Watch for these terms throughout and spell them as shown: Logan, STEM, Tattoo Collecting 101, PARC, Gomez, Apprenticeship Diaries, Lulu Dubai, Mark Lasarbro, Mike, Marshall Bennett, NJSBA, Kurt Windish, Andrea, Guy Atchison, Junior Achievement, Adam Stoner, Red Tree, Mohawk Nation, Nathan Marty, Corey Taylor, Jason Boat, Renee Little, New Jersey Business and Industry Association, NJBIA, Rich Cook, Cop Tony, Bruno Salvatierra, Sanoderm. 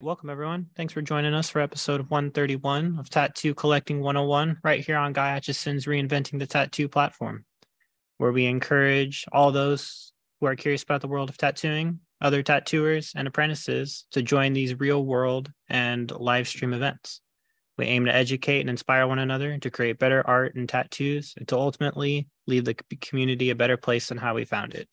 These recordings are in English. Welcome, everyone. Thanks for joining us for episode 131 of Tattoo Collecting 101 right here on Guy Atchison's Reinventing the Tattoo platform, where we encourage all those who are curious about the world of tattooing, other tattooers, and apprentices to join these real-world and live stream events. We aim to educate and inspire one another to create better art and tattoos and to ultimately leave the community a better place than how we found it.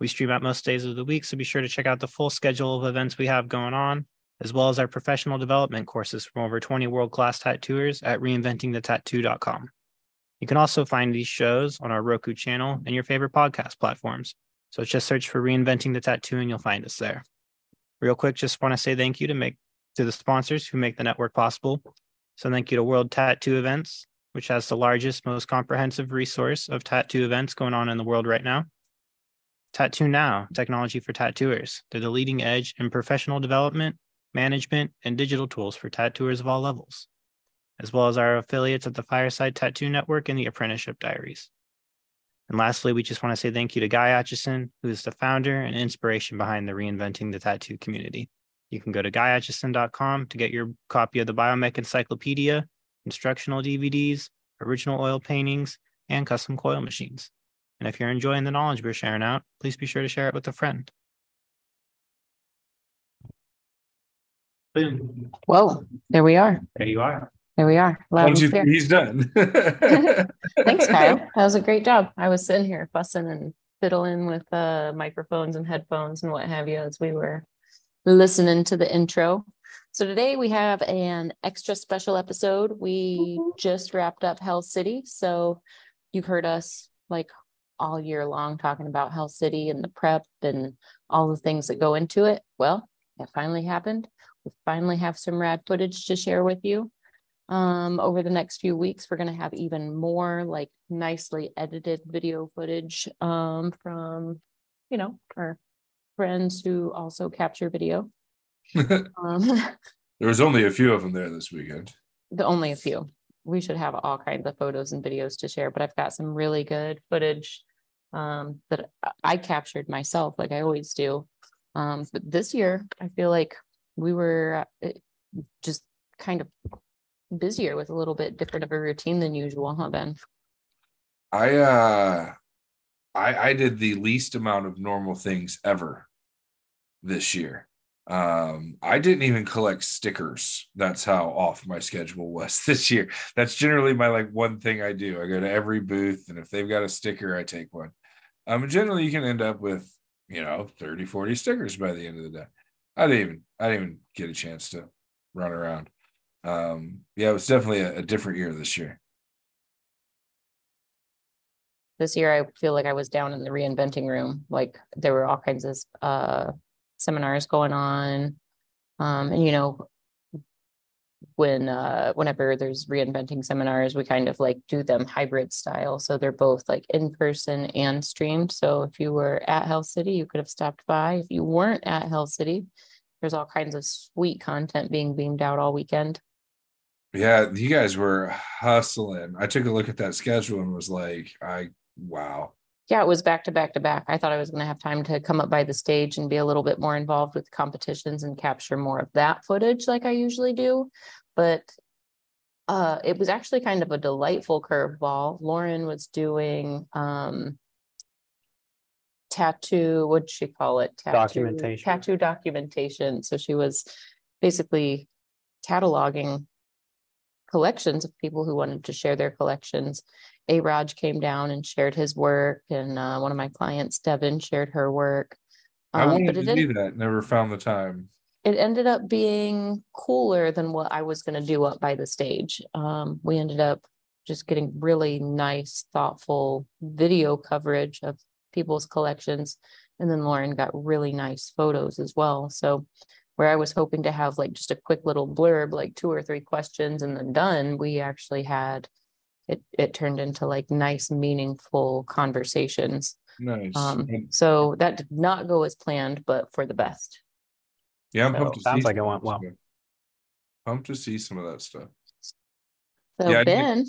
We stream out most days of the week, so be sure to check out the full schedule of events we have going on, as well as our professional development courses from over 20 world-class tattooers at reinventingthetattoo.com. You can also find these shows on our Roku channel and your favorite podcast platforms. So just search for Reinventing the Tattoo and you'll find us there. Real quick, just want to say thank you to the sponsors who make the network possible. So thank you to World Tattoo Events, which has the largest, most comprehensive resource of tattoo events going on in the world right now. Tattoo Now, technology for tattooers. They're the leading edge in professional development, management, and digital tools for tattooers of all levels, as well as our affiliates at the Fireside Tattoo Network and the Apprenticeship Diaries. And lastly, we just want to say thank you to Guy Atchison, who is the founder and inspiration behind the Reinventing the Tattoo community. You can go to guyatchison.com to get your copy of the Biomech Encyclopedia, instructional DVDs, original oil paintings, and custom coil machines. And if you're enjoying the knowledge we're sharing out, please be sure to share it with a friend. Boom. Well, there we are. There you are. There we are. He's done. Thanks, Kyle. That was a great job. I was sitting here fussing and fiddling with microphones and headphones and what have you as we were listening to the intro. So today we have an extra special episode. We just wrapped up Hell City. So you've heard us like all year long talking about Hell City and the prep and all the things that go into it. Well, it finally happened. We finally have some rad footage to share with you. Over the next few weeks, we're going to have even more like nicely edited video footage from, you know, our friends who also capture video. There was only a few of them there this weekend. Only a few. We should have all kinds of photos and videos to share, but I've got some really good footage that I captured myself, like I always do. But this year, I feel like we were just kind of busier with a little bit different of a routine than usual, huh, Ben? I did the least amount of normal things ever this year. I didn't even collect stickers. That's how off my schedule was this year. That's generally my like one thing I do. I go to every booth, and if they've got a sticker, I take one. Generally you can end up with, you know, 30, 40 stickers by the end of the day. I didn't even get a chance to run around. It was definitely a different year this year. This year I feel like I was down in the reinventing room. Like there were all kinds of seminars going on, and you know, when whenever there's reinventing seminars, we kind of like do them hybrid style, so they're both like in person and streamed. So if you were at Hell City, you could have stopped by. If you weren't at Hell City, there's all kinds of sweet content being beamed out all weekend. Yeah, you guys were hustling. I took a look at that schedule and was like, wow. Yeah, it was back to back to back. I thought I was going to have time to come up by the stage and be a little bit more involved with competitions and capture more of that footage like I usually do. But it was actually kind of a delightful curveball. Lauren was doing tattoo documentation. So she was basically cataloging collections of people who wanted to share their collections. A-Raj came down and shared his work, and one of my clients, Devin, shared her work. I wanted to do that, never found the time. It ended up being cooler than what I was going to do up by the stage. We ended up just getting really nice, thoughtful video coverage of people's collections, and then Lauren got really nice photos as well. So where I was hoping to have like just a quick little blurb, like 2 or 3 questions and then done, we actually had it turned into like nice, meaningful conversations. Nice. So that did not go as planned, but for the best. Yeah, I'm pumped to sounds see like it went well. Pumped to see some of that stuff. So yeah, Ben,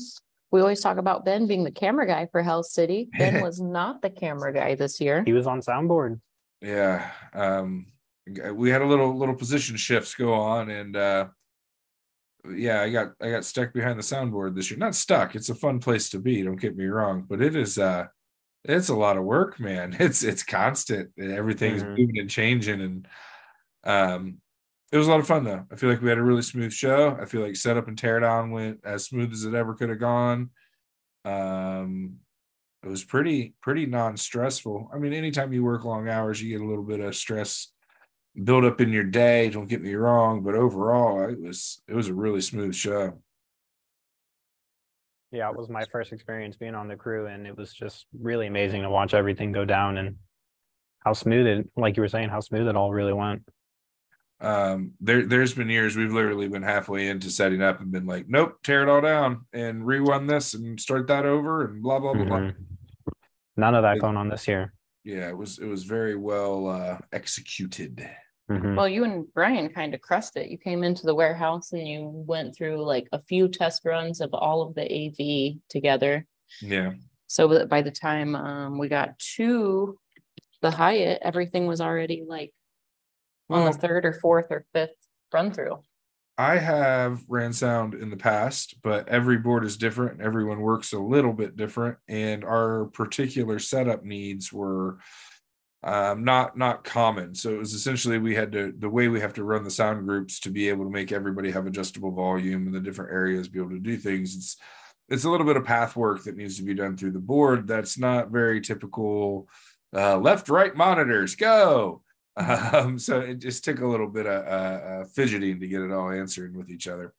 we always talk about Ben being the camera guy for Hell City. Ben was not the camera guy this year. He was on soundboard. Yeah. we had a little position shifts go on, and yeah, I got stuck behind the soundboard this year. Not stuck. It's a fun place to be. Don't get me wrong, but it is it's a lot of work, man. It's constant. Everything's moving and changing, and it was a lot of fun though. I feel like we had a really smooth show. I feel like setup and teardown went as smooth as it ever could have gone. It was pretty non-stressful. I mean, anytime you work long hours, you get a little bit of stress build up in your day, don't get me wrong, but overall it was a really smooth show. Yeah, it was my first experience being on the crew, and it was just really amazing to watch everything go down and how smooth it, like you were saying, how smooth it all really went. There's been years we've literally been halfway into setting up and been like, nope, tear it all down and rerun this and start that over and blah blah blah, blah. None of that going on this year. Yeah, it was very well executed. Mm-hmm. Well, you and Brian kind of crushed it. You came into the warehouse and you went through like a few test runs of all of the AV together. Yeah. So by the time we got to the Hyatt, everything was already like on the third or fourth or fifth run through. I have ran sound in the past, but every board is different and everyone works a little bit different. And our particular setup needs were not common. So it was essentially we have to run the sound groups to be able to make everybody have adjustable volume in the different areas, be able to do things. It's a little bit of path work that needs to be done through the board. That's not very typical. Left, right monitors, go. So it just took a little bit of fidgeting to get it all answered with each other,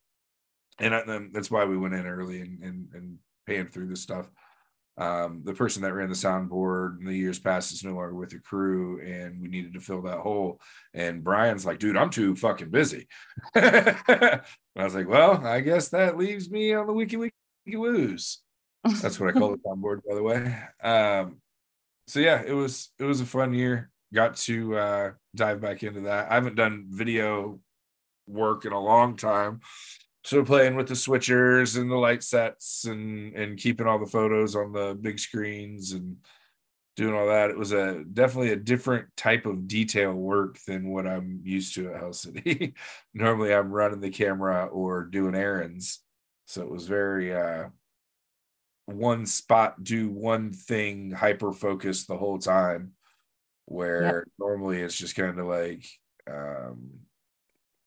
and that's why we went in early and panned through this stuff. The person that ran the soundboard in the years past is no longer with the crew, and we needed to fill that hole, and Brian's like, dude, I'm too fucking busy. And I was like, well, I guess that leaves me on the wiki woos. That's what I call the soundboard, by the way. So yeah, it was a fun year. Got to dive back into that. I haven't done video work in a long time, so playing with the switchers and the light sets and keeping all the photos on the big screens and doing all that, it was definitely a different type of detail work than what I'm used to at Hell City. Normally I'm running the camera or doing errands, so it was very one spot, do one thing, hyper focused the whole time, where normally it's just kind of like a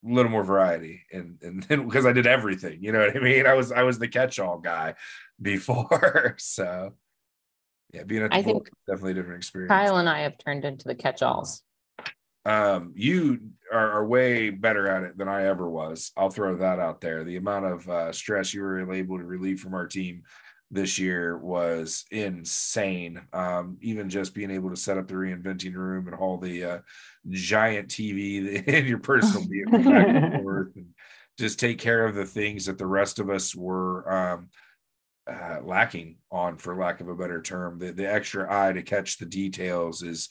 little more variety, and then because I did everything, you know what I mean? I was the catch-all guy before. So yeah, being at the pool is definitely a different experience. Kyle and I have turned into the catch-alls. You are way better at it than I ever was. I'll throw that out there. The amount of stress you were able to relieve from our team this year was insane. Even just being able to set up the reinventing room and haul the giant TV in your personal vehicle back and forth, and just take care of the things that the rest of us were lacking on, for lack of a better term. The extra eye to catch the details is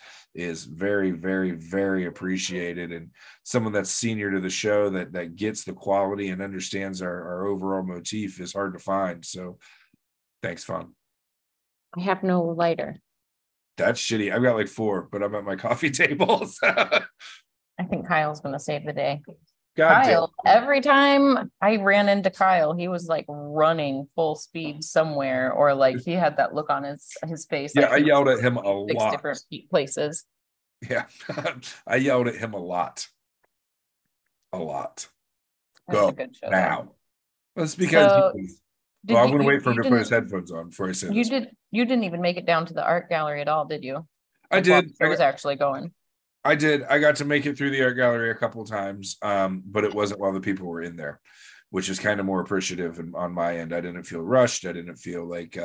very, very, very appreciated. And someone that's senior to the show that gets the quality and understands our overall motif is hard to find. So thanks, Fawn. I have no lighter. That's shitty. I've got like 4, but I'm at my coffee table. So. I think Kyle's going to save the day. God damn. Every time I ran into Kyle, he was like running full speed somewhere, or like he had that look on his face. Yeah, like I yelled at him a lot. 6 different places. Yeah, I yelled at him a lot. A lot. That's a good show, now. That's because... I'm going to wait for him to put his headphones on before I say this. You didn't even make it down to the art gallery at all, did you? I did. I was actually going. I did. I got to make it through the art gallery a couple of times, but it wasn't while the people were in there, which is kind of more appreciative on my end. I didn't feel rushed. I didn't feel like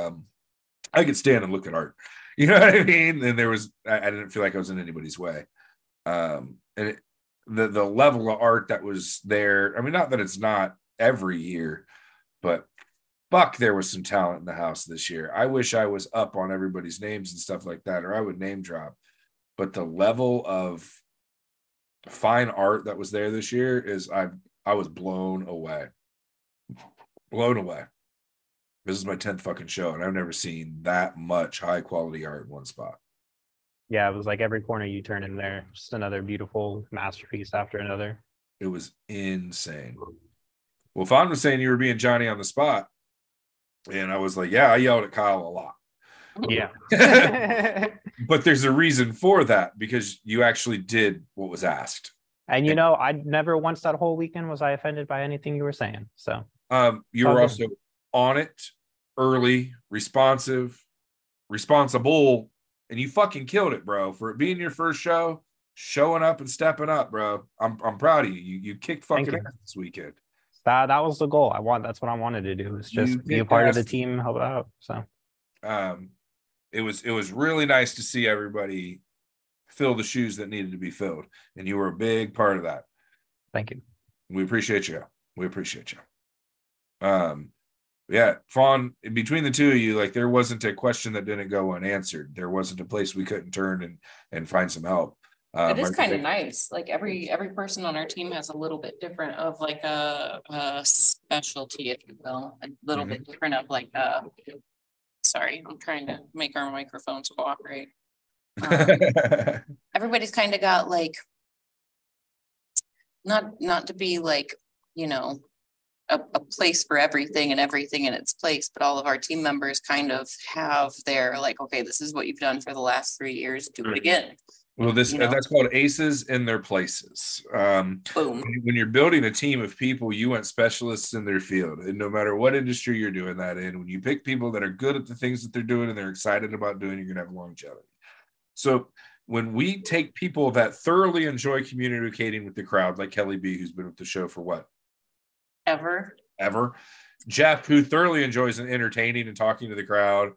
I could stand and look at art. You know what I mean? And I didn't feel like I was in anybody's way. And the level of art that was there, I mean, not that it's not every year, but fuck, there was some talent in the house this year. I wish I was up on everybody's names and stuff like that, or I would name drop. But the level of fine art that was there this year is, I was blown away. Blown away. This is my 10th fucking show, and I've never seen that much high quality art in one spot. Yeah, it was like every corner you turn in there, just another beautiful masterpiece after another. It was insane. Well, Fawn was saying you were being Johnny on the spot. And I was like, yeah, I yelled at Kyle a lot. Yeah. But there's a reason for that, because you actually did what was asked. And, you know, I never once that whole weekend was I offended by anything you were saying. So you were also on it, early, responsive, responsible, and you fucking killed it, bro. For it being your first show, showing up and stepping up, bro. I'm proud of you. You kicked fucking ass this weekend. That was the goal. That's what I wanted to do. Is just be a part of the team, help out. So it was really nice to see everybody fill the shoes that needed to be filled, and you were a big part of that. Thank you. We appreciate you. Yeah, Fawn, between the two of you, like, there wasn't a question that didn't go unanswered. There wasn't a place we couldn't turn and find some help. It is kind of nice. Like every person on our team has a little bit different of like a specialty, if you will, a little bit different of like a, sorry, I'm trying to make our microphones cooperate. Everybody's kind of got like, not to be like, you know, a place for everything and everything in its place, but all of our team members kind of have their like, okay, this is what you've done for the last 3 years, do it again. Well, this, you know, that's called aces in their places. Boom. When you're building a team of people, you want specialists in their field. And no matter what industry you're doing that in, when you pick people that are good at the things that they're doing and they're excited about doing, you're going to have longevity. So when we take people that thoroughly enjoy communicating with the crowd, like Kelly B, who's been with the show for what? Ever. Jeff, who thoroughly enjoys entertaining and talking to the crowd.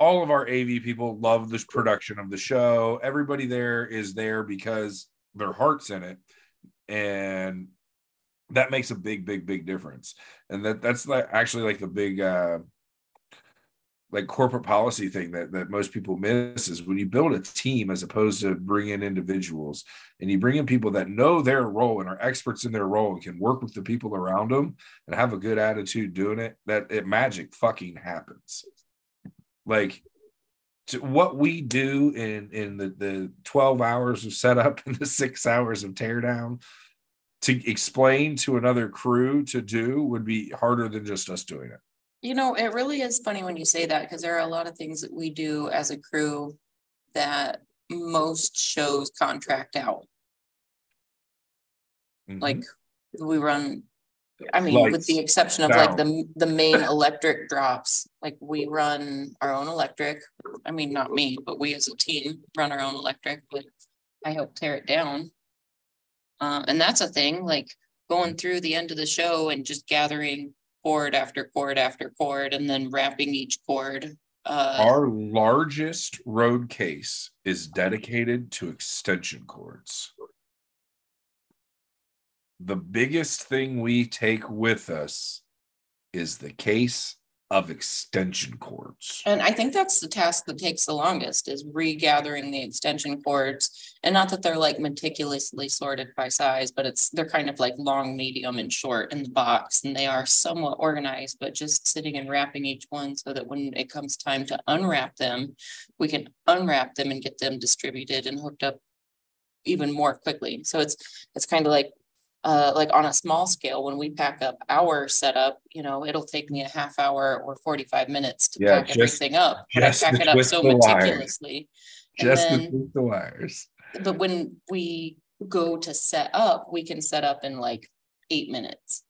All of our AV people love this production of the show. Everybody there is there because their heart's in it. And that makes a big, big, big difference. And that's like actually like the big like corporate policy thing that most people miss is when you build a team as opposed to bring in individuals, and you bring in people that know their role and are experts in their role and can work with the people around them and have a good attitude doing it, that it magic fucking happens. Like what we do in the 12 hours of setup and the 6 hours of teardown to explain to another crew to do would be harder than just us doing it. You know, it really is funny when you say that, because there are a lot of things that we do as a crew that most shows contract out. Like we run, I mean, lights, with the exception of down, like the main electric drops, like we run our own electric. I mean, not me, but we as a team run our own electric, but I help tear it down. And that's a thing, like going through the end of the show and just gathering chord after chord after chord, and then wrapping each chord. Our largest road case is dedicated to extension cords. The biggest thing we take with us is the case of extension cords. And I think that's the task that takes the longest, is regathering the extension cords. And not that they're like meticulously sorted by size, but they're kind of like long, medium, and short in the box. And they are somewhat organized, but just sitting and wrapping each one so that when it comes time to unwrap them, we can unwrap them and get them distributed and hooked up even more quickly. So it's kind of like on a small scale, when we pack up our setup, you know, it'll take me a half hour or 45 minutes to pack everything up. But I pack it up so meticulously. Just the wires. But when we go to set up, we can set up in like 8 minutes.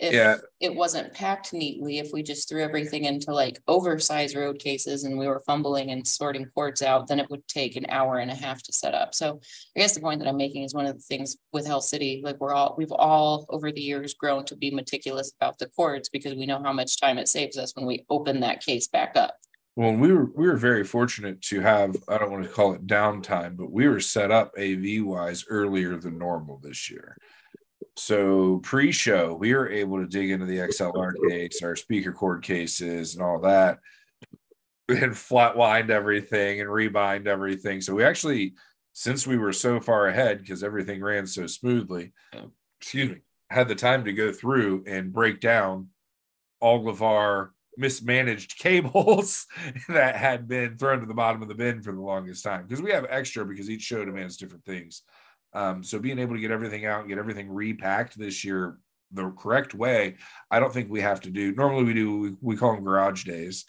If it wasn't packed neatly, if we just threw everything into like oversized road cases and we were fumbling and sorting cords out, then it would take an hour and a half to set up. So I guess the point that I'm making is one of the things with Hell City, like we've all over the years grown to be meticulous about the cords, because we know how much time it saves us when we open that case back up. Well, we were very fortunate to have, I don't want to call it downtime, but we were set up AV wise earlier than normal this year. So pre-show, we were able to dig into the XLR case, our speaker cord cases and all that, and flat wind everything and rebind everything. So we actually, since we were so far ahead, because everything ran so smoothly, had the time to go through and break down all of our mismanaged cables that had been thrown to the bottom of the bin for the longest time, because we have extra, because each show demands different things. So being able to get everything out and get everything repacked this year the correct way, I don't think we have to do. Normally we do, we call them garage days,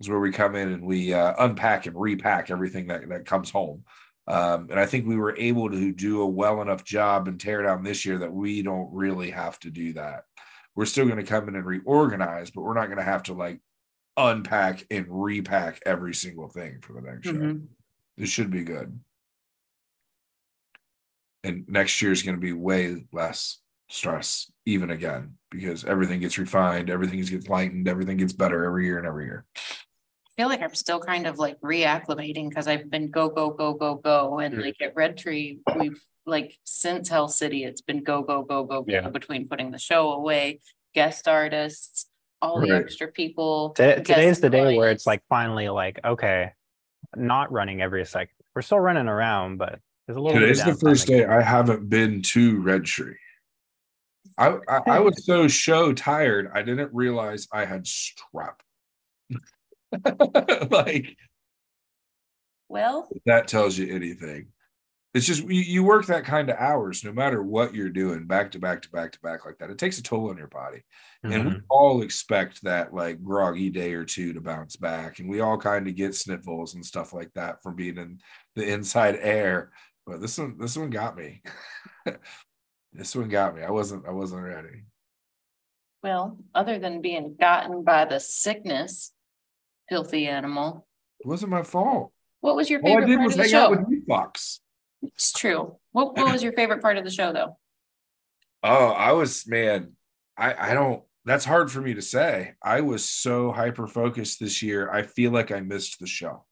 is where we come in and we unpack and repack everything that comes home. And I think we were able to do a well enough job and tear down this year that we don't really have to do that. We're still going to come in and reorganize, but we're not going to have to like unpack and repack every single thing for the next show. This should be good. And next year is going to be way less stress, even again, because everything gets refined, everything gets lightened, everything gets better every year and every year. I feel like I'm still kind of like reacclimating, because I've been go. And like at Red Tree, we've like since Hell City, it's been go between putting the show away, guest artists, all the extra people. Today's the day where it's like finally like, okay, not running every second. We're still running around, but there's a little bit. Today's the first day I haven't been to Red Tree. I was so show tired, I didn't realize I had strep. Like, well, if that tells you anything. It's just you work that kind of hours, no matter what you're doing, back to back to back to back like that. It takes a toll on your body, and we all expect that like groggy day or two to bounce back, and we all kind of get sniffles and stuff like that from being in the inside air. But this one got me. This one got me. I wasn't ready. Well, other than being gotten by the sickness, filthy animal. It wasn't my fault. What was your favorite part of the show? All I did was hang out with you fucks. It's true. What was your favorite part of the show, though? Oh, I don't, that's hard for me to say. I was so hyper-focused this year. I feel like I missed the show.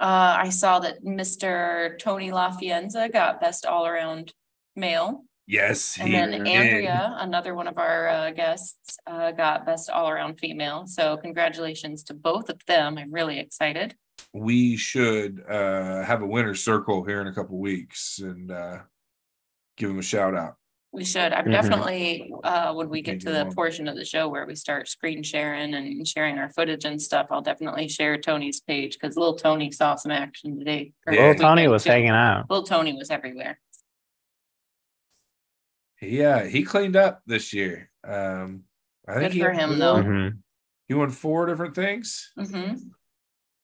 I saw that Mr. Tony Lafianza got best all-around male. Yes. And then Andrea, another one of our guests, got best all-around female. So congratulations to both of them. I'm really excited. We should have a winner circle here in a couple weeks and give them a shout out. We should. I'm definitely, when we get to the portion of the show where we start screen sharing and sharing our footage and stuff, I'll definitely share Tony's page, because little Tony saw some action today. Yeah. Little Tony was hanging out. Little Tony was everywhere. Yeah, he cleaned up this year. I think good for him, though. He won 4 different things.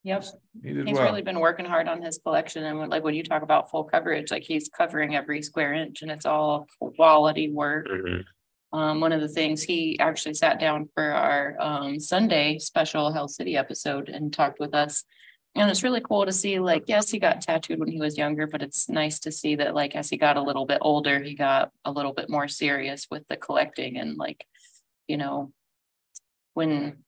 Yep. He's well. Really been working hard on his collection. And like when you talk about full coverage, like he's covering every square inch, and it's all quality work. One of the things, he actually sat down for our Sunday special Hell City episode and talked with us. And it's really cool to see, like, yes, he got tattooed when he was younger, but it's nice to see that, like, as he got a little bit older, he got a little bit more serious with the collecting. And, like, you know, when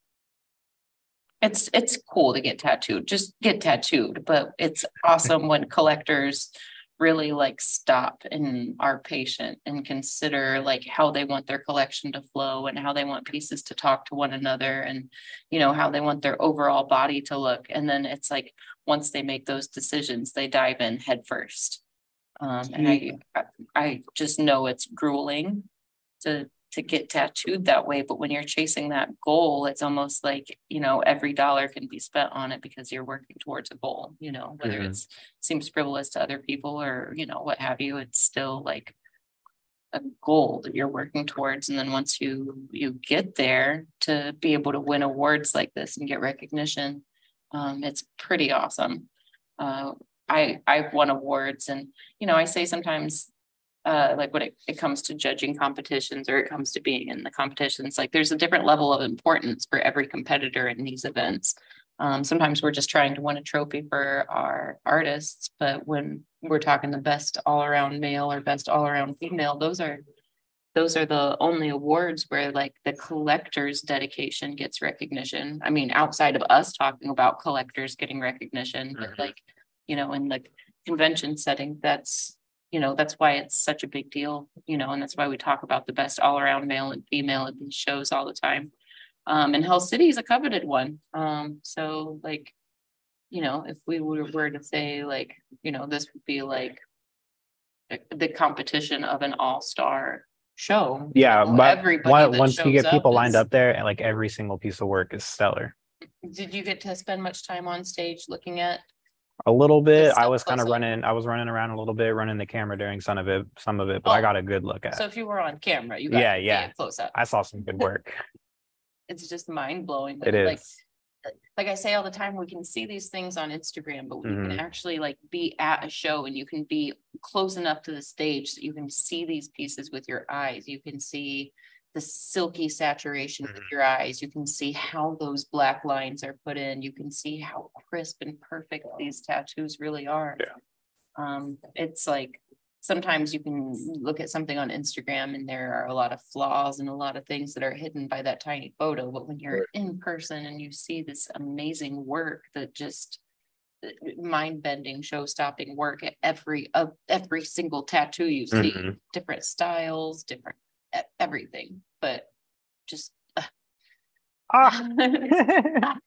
it's cool to get tattooed, just get tattooed. But it's awesome when collectors really, like, stop and are patient and consider, like, how they want their collection to flow and how they want pieces to talk to one another, and, you know, how they want their overall body to look. And then it's like, once they make those decisions, they dive in head first. And I just know it's grueling to get tattooed that way. But when you're chasing that goal, it's almost like, you know, every dollar can be spent on it because you're working towards a goal, you know, whether it seems frivolous to other people or, you know, what have you, it's still like a goal that you're working towards. And then once you get there, to be able to win awards like this and get recognition, it's pretty awesome. I've won awards, and, you know, I say sometimes, like when it comes to judging competitions, or it comes to being in the competitions, like there's a different level of importance for every competitor in these events. Sometimes we're just trying to win a trophy for our artists, but when we're talking the best all-around male or best all-around female, those are the only awards where like the collector's dedication gets recognition. I mean, outside of us talking about collectors getting recognition, but like, you know, in the convention setting, that's, you know, that's why it's such a big deal, you know, and that's why we talk about the best all around male and female at these shows all the time. And Hell City is a coveted one. So like, you know, if we were to say like, you know, this would be like the competition of an all-star show. Yeah, you know, but once you get people lined up there, and like every single piece of work is stellar. Did you get to spend much time on stage looking at? A little bit. I was kind of running. I was running around a little bit, running the camera during some of it, but I got a good look at it. So if you were on camera, you got it close up. I saw some good work. It's just mind blowing. It is. Like I say all the time, we can see these things on Instagram, but we can actually like be at a show, and you can be close enough to the stage that you can see these pieces with your eyes. You can see the silky saturation with your eyes. You can see how those black lines are put in. You can see how crisp and perfect these tattoos really are. Yeah. It's like sometimes you can look at something on Instagram and there are a lot of flaws and a lot of things that are hidden by that tiny photo. But when you're in person and you see this amazing work, that just mind-bending, show-stopping work at every single tattoo you see, different styles, different everything, but just that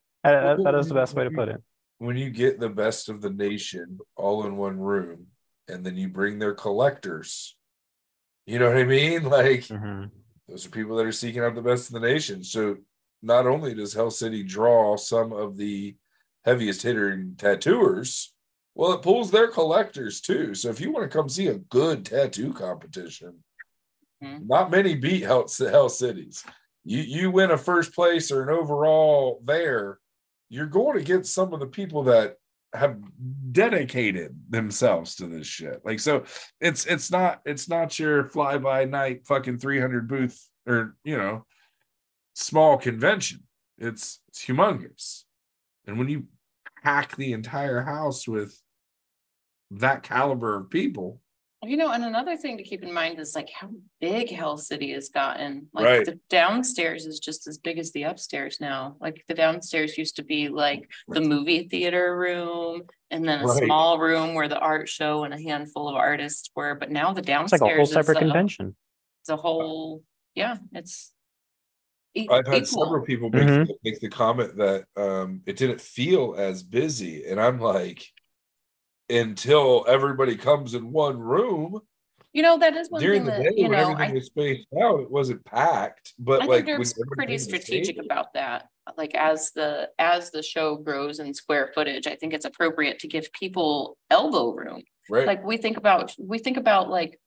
is the best way to put it. When you get the best of the nation all in one room, and then you bring their collectors, you know what I mean? Like, those are people that are seeking out the best of the nation. So not only does Hell City draw some of the heaviest hitting tattooers, well, it pulls their collectors too. So if you want to come see a good tattoo competition, not many beat Hell Cities. You win a first place or an overall there, you're going to get some of the people that have dedicated themselves to this shit. Like, so it's not your fly by night fucking 300 booth or, you know, small convention. It's humongous. And when you pack the entire house with that caliber of people, you know, and another thing to keep in mind is like how big Hell City has gotten. Like the downstairs is just as big as the upstairs now. Like the downstairs used to be like the movie theater room, and then a small room where the art show and a handful of artists were. But now the downstairs is like a whole separate convention. It's a whole, it's. I've had several people make the comment that it didn't feel as busy, and I'm like, until everybody comes in one room, you know, that is one during thing the that, day you when know everything was spaced out, it wasn't packed, but I like was pretty strategic about that. Like as the show grows in square footage, I think it's appropriate to give people elbow room. Like we think about like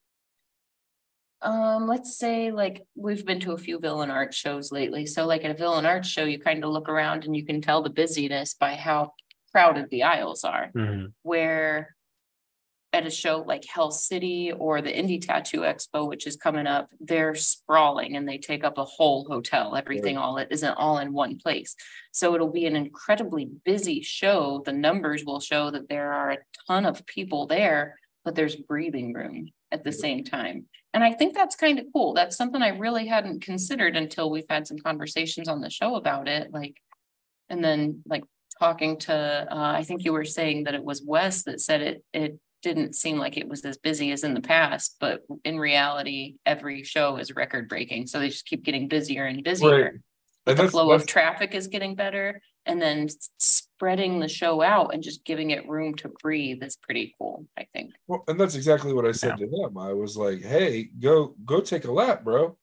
let's say like we've been to a few villain art shows lately. So like at a villain art show, you kind of look around and you can tell the busyness by how crowded the aisles are, where at a show like Hell City or the Indie Tattoo Expo, which is coming up, they're sprawling and they take up a whole hotel. Everything all it isn't all in one place. So it'll be an incredibly busy show. The numbers will show that there are a ton of people there, but there's breathing room at the same time. And I think that's kind of cool. That's something I really hadn't considered until we've had some conversations on the show about it. Like, and then like talking to, I think you were saying that it was Wes that said it didn't seem like it was as busy as in the past, but in reality, every show is record breaking. So they just keep getting busier and busier. Right. The flow of traffic is getting better. And then spreading the show out and just giving it room to breathe is pretty cool, I think. Well, and that's exactly what I said to him. I was like, hey, go take a lap, bro.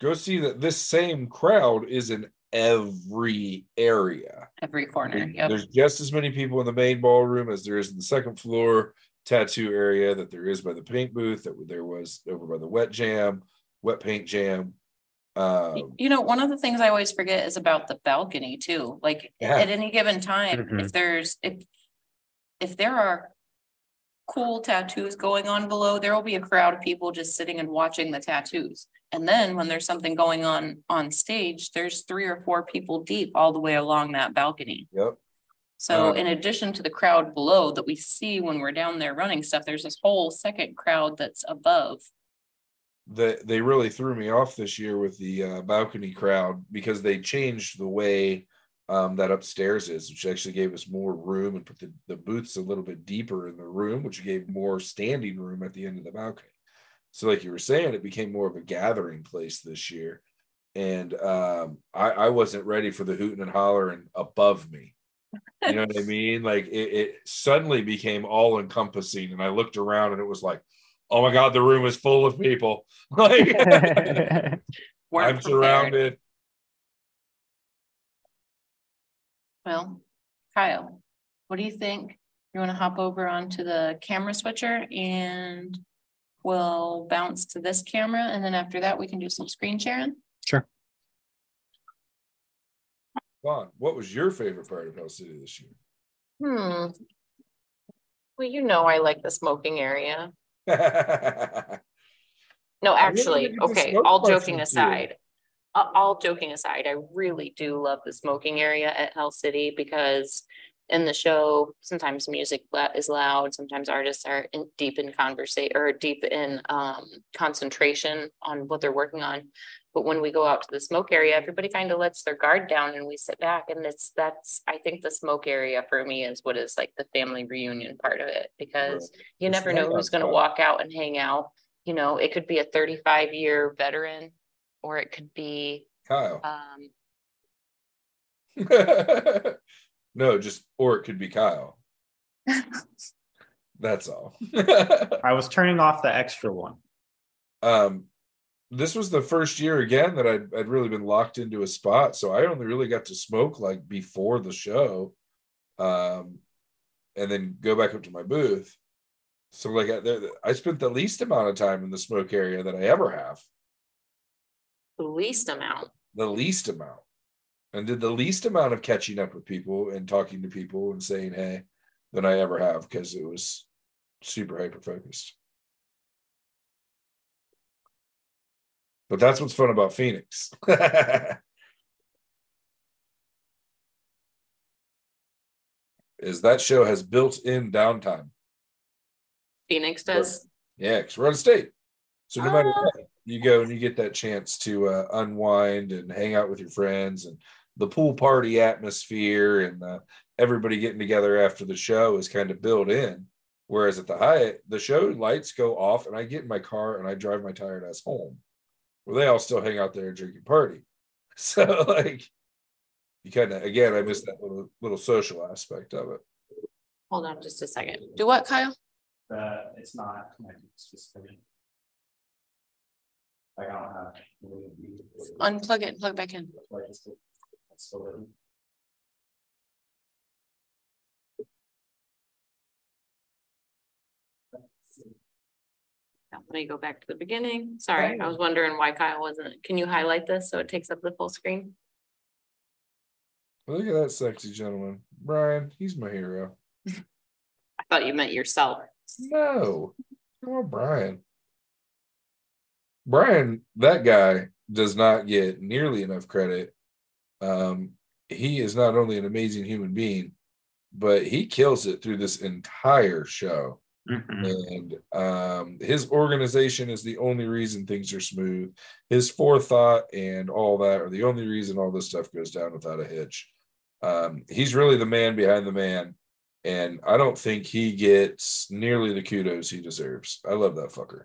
Go see that this same crowd is an every area, every corner. There's just as many people in the main ballroom as there is in the second floor tattoo area, that there is by the paint booth, that there was over by the wet paint jam. You know, one of the things I always forget is about the balcony too. Like at any given time, if there are cool tattoos going on below, there will be a crowd of people just sitting and watching the tattoos. And then when there's something going on stage, there's 3 or 4 people deep all the way along that balcony. So in addition to the crowd below that we see when we're down there running stuff, there's this whole second crowd that's above. They really threw me off this year with the balcony crowd, because they changed the way that upstairs is, which actually gave us more room and put the booths a little bit deeper in the room, which gave more standing room at the end of the balcony. So like you were saying, it became more of a gathering place this year. And I wasn't ready for the hooting and hollering above me. You know what I mean? Like it suddenly became all encompassing. And I looked around and it was like, oh my God, the room is full of people. Like, I'm surrounded. Well, Kyle, what do you think? You want to hop over onto the camera switcher and we'll bounce to this camera. And then after that, we can do some screen sharing. Sure. Vaughn, what was your favorite part of Hell City this year? Well, you know, I like the smoking area. No, actually, okay, all joking aside, I really do love the smoking area at Hell City because in the show, sometimes music is loud, sometimes artists are deep in concentration on what they're working on. But when we go out to the smoke area, everybody kind of lets their guard down and we sit back. And I think the smoke area for me is what is like the family reunion part of it, because you never know who's going to walk out and hang out. You know, it could be a 35-year veteran, or it could be Kyle. Or it could be Kyle. That's all. I was turning off the extra one. This was the first year again that I'd really been locked into a spot. So I only really got to smoke like before the show, and then go back up to my booth. So like I spent the least amount of time in the smoke area that I ever have. The least amount. And did the least amount of catching up with people and talking to people and saying, hey, than I ever have, because it was super hyper-focused. But that's what's fun about Phoenix. Is that show has built-in downtime. Phoenix does? Yeah, because we're out of state. So no matter what, you go and you get that chance to unwind and hang out with your friends, and the pool party atmosphere and everybody getting together after the show is kind of built in. Whereas at the Hyatt, the show lights go off and I get in my car and I drive my tired ass home. Well, they all still hang out there and drink and party. So, like, you kind of, again, I miss that little social aspect of it. Hold on just a second. Do what, Kyle? It's not connected. It's just connected. I don't have it. Unplug it and plug it back in. Let me go back to the beginning. Sorry, I was wondering why Kyle wasn't. Can you highlight this so it takes up the full screen? Look at that sexy gentleman. Brian, he's my hero. I thought you meant yourself. No. Come on, Brian. Brian, that guy does not get nearly enough credit. He is not only an amazing human being, but he kills it through this entire show. Mm-hmm. And his organization is the only reason things are smooth. His forethought and all that are the only reason all this stuff goes down without a hitch. He's really the man behind the man, and I don't think he gets nearly the kudos he deserves. I love that fucker.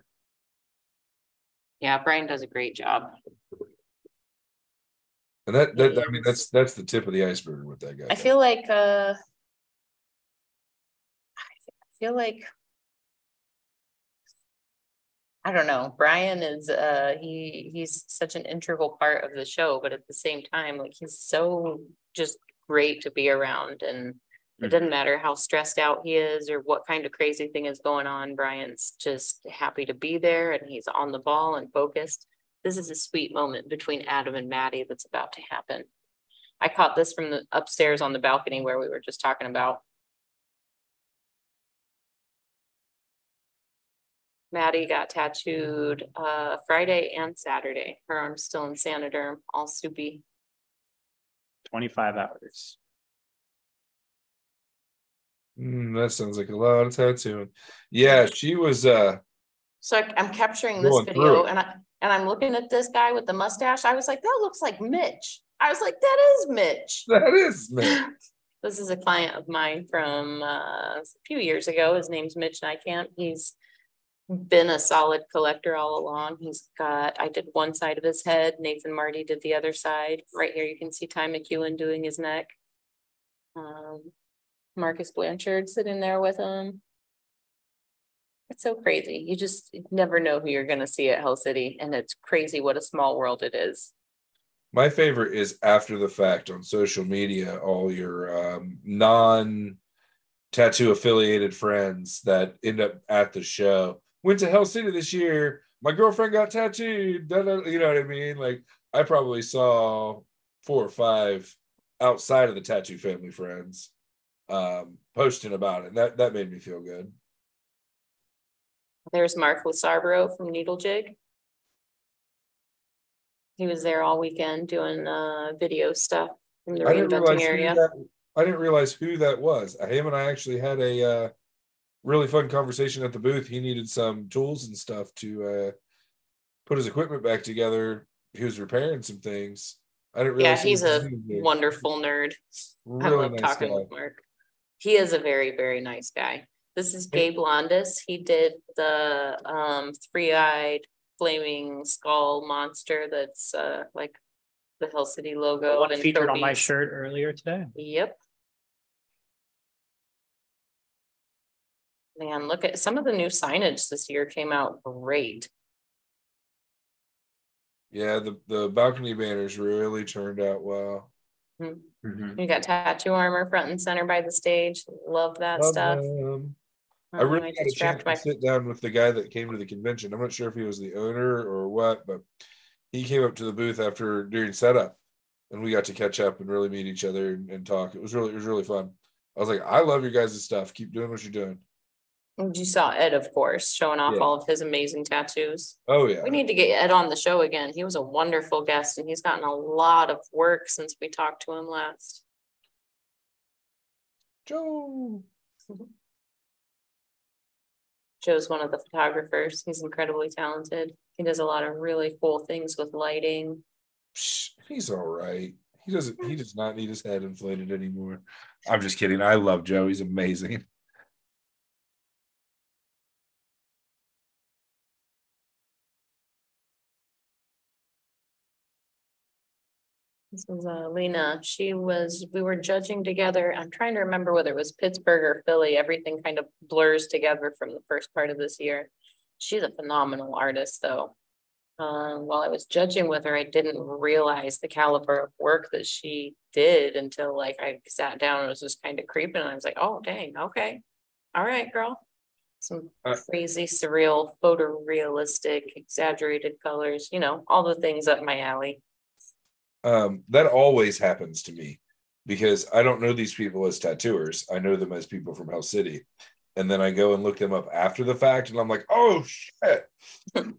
Yeah, Brian does a great job. And I mean, that's the tip of the iceberg with that guy. I feel like I don't know. Brian is he's such an integral part of the show, but at the same time, like, he's so just great to be around, and it doesn't matter how stressed out he is or what kind of crazy thing is going on. Brian's just happy to be there, and he's on the ball and focused. This is a sweet moment between Adam and Maddie that's about to happen. I caught this from the upstairs on the balcony where we were just talking about. Maddie got tattooed Friday and Saturday. Her arm's still in Sanoderm, all soupy. 25 hours. That sounds like a lot of tattooing. Yeah, she was. So I'm capturing this video, and I'm looking at this guy with the mustache. I was like, that looks like Mitch. I was like, that is Mitch. That is Mitch. This is a client of mine from a few years ago. His name's Mitch Nykamp. He's been a solid collector all along. I did one side of his head. Nathan Marty did the other side. Right here, you can see Ty McEwen doing his neck. Marcus Blanchard sitting there with him. It's so crazy. You just never know who you're going to see at Hell City. And it's crazy what a small world it is. My favorite is after the fact on social media, all your non-tattoo affiliated friends that end up at the show. Went to Hell City this year. My girlfriend got tattooed. Da, da, you know what I mean? Like, I probably saw 4 or 5 outside of the tattoo family friends posting about it. And that made me feel good. There's Mark Lasarbro from Needle Jig. He was there all weekend doing video stuff from the Reinventing area. I didn't realize who that was. Him and I actually had a really fun conversation at the booth. He needed some tools and stuff to put his equipment back together. He was repairing some things. I didn't realize. Yeah, he's a wonderful nerd. Really I love nice talking guy. With Mark. He is a very, very nice guy. This is Gabe Landis. He did the three-eyed flaming skull monster that's like the Hell City logo. One featured on my shirt earlier today. Yep. Man, look at some of the new signage this year came out great. Yeah, the balcony banners really turned out well. Mm-hmm. Mm-hmm. You got Tattoo Armor front and center by the stage. Love that stuff. I really had a chance to sit down with the guy that came to the convention. I'm not sure if he was the owner or what, but he came up to the booth during setup, and we got to catch up and really meet each other and talk. It was really fun. I was like, I love your guys' stuff. Keep doing what you're doing. And you saw Ed, of course, showing off all of his amazing tattoos. Oh, yeah. We need to get Ed on the show again. He was a wonderful guest, and he's gotten a lot of work since we talked to him last. Joe. Mm-hmm. Joe's one of the photographers. He's incredibly talented. He does a lot of really cool things with lighting. He's all right. He does not need his head inflated anymore. I'm just kidding. I love Joe. He's amazing. This is Lena. We were judging together. I'm trying to remember whether it was Pittsburgh or Philly. Everything kind of blurs together from the first part of this year. She's a phenomenal artist, though. While I was judging with her, I didn't realize the caliber of work that she did until like I sat down and was just kind of creeping. And I was like, oh, dang. Okay. All right, girl. Some crazy, surreal, photorealistic, exaggerated colors, all the things up my alley. That always happens to me because I don't know these people as tattooers. I know them as people from Hell City. And then I go and look them up after the fact and I'm like, oh, shit.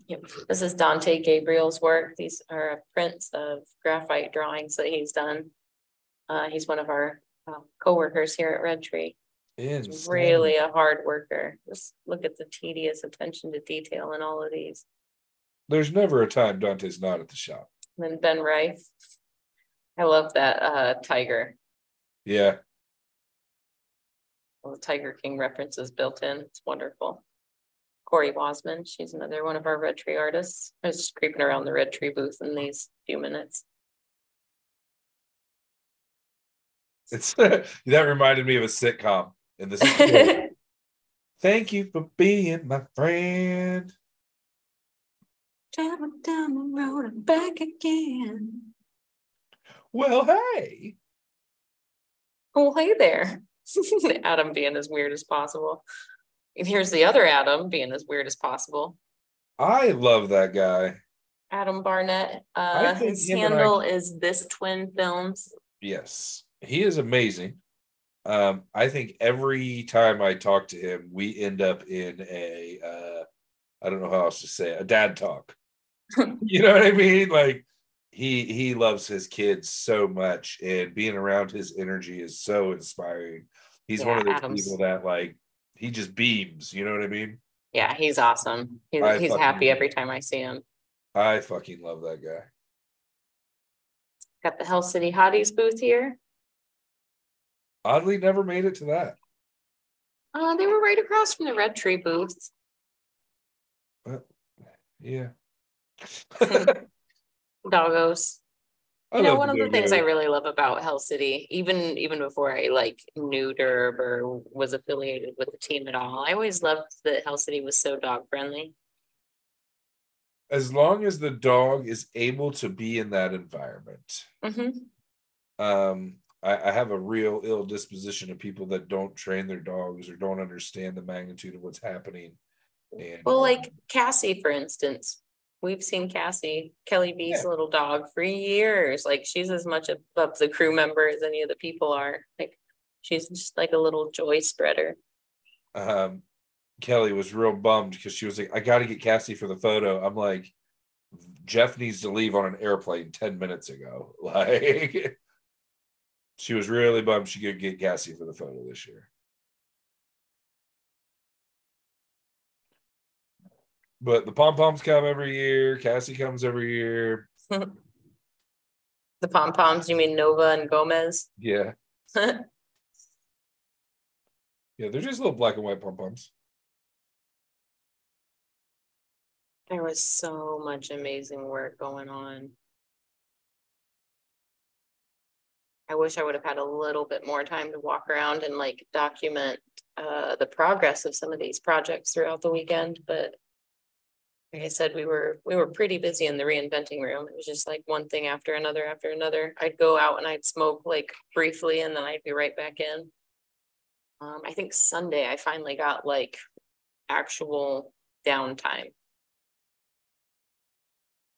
Yep. This is Dante Gabriel's work. These are prints of graphite drawings that he's done. He's one of our co-workers here at Red Tree. He's really a hard worker. Just look at the tedious attention to detail in all of these. There's never a time Dante's not at the shop. And then Ben Rice. I love that tiger. Yeah. All the Tiger King references built in. It's wonderful. Corey Wasman. She's another one of our Red Tree artists. I was just creeping around the Red Tree booth in these few minutes. That reminded me of a sitcom. And this is cool. Thank you for being my friend. Travel down the road and back again. Well, hey. Oh, hey there. Adam being as weird as possible. And here's the other Adam being as weird as possible. I love that guy. Adam Barnett. His handle is This Twin Films. Yes. He is amazing. I think every time I talk to him, we end up in a, I don't know how else to say it, a dad talk. You know what I mean? Like he loves his kids so much, and being around his energy is so inspiring. He's one of those people that like he just beams. You know what I mean? Yeah, he's awesome. He's happy every time I see him. I fucking love that guy. Got the Hell City Hotties booth here. Oddly, never made it to that. They were right across from the Red Tree booth. Yeah. Doggos. You know, one of the things I really love about Hell City, even before I like knew Derb or was affiliated with the team at all, I always loved that Hell City was so dog friendly. As long as the dog is able to be in that environment. Mm-hmm. I have a real ill disposition of people that don't train their dogs or don't understand the magnitude of what's happening. And, well, like Cassie, for instance. We've seen Cassie, Kelly B's little dog, for years. Like, she's as much above the crew member as any of the people are. Like, she's just like a little joy spreader. Kelly was real bummed because she was like, I got to get Cassie for the photo. I'm like, Jeff needs to leave on an airplane 10 minutes ago. Like, she was really bummed she could get Cassie for the photo this year. But the pom-poms come every year. Cassie comes every year. The pom-poms, you mean Nova and Gomez? Yeah. Yeah, they're just little black and white pom-poms. There was so much amazing work going on. I wish I would have had a little bit more time to walk around and like document the progress of some of these projects throughout the weekend, but like I said, we were pretty busy in the reinventing room. It was just like one thing after another after another. I'd go out and I'd smoke like briefly and then I'd be right back in. I think Sunday I finally got like actual downtime.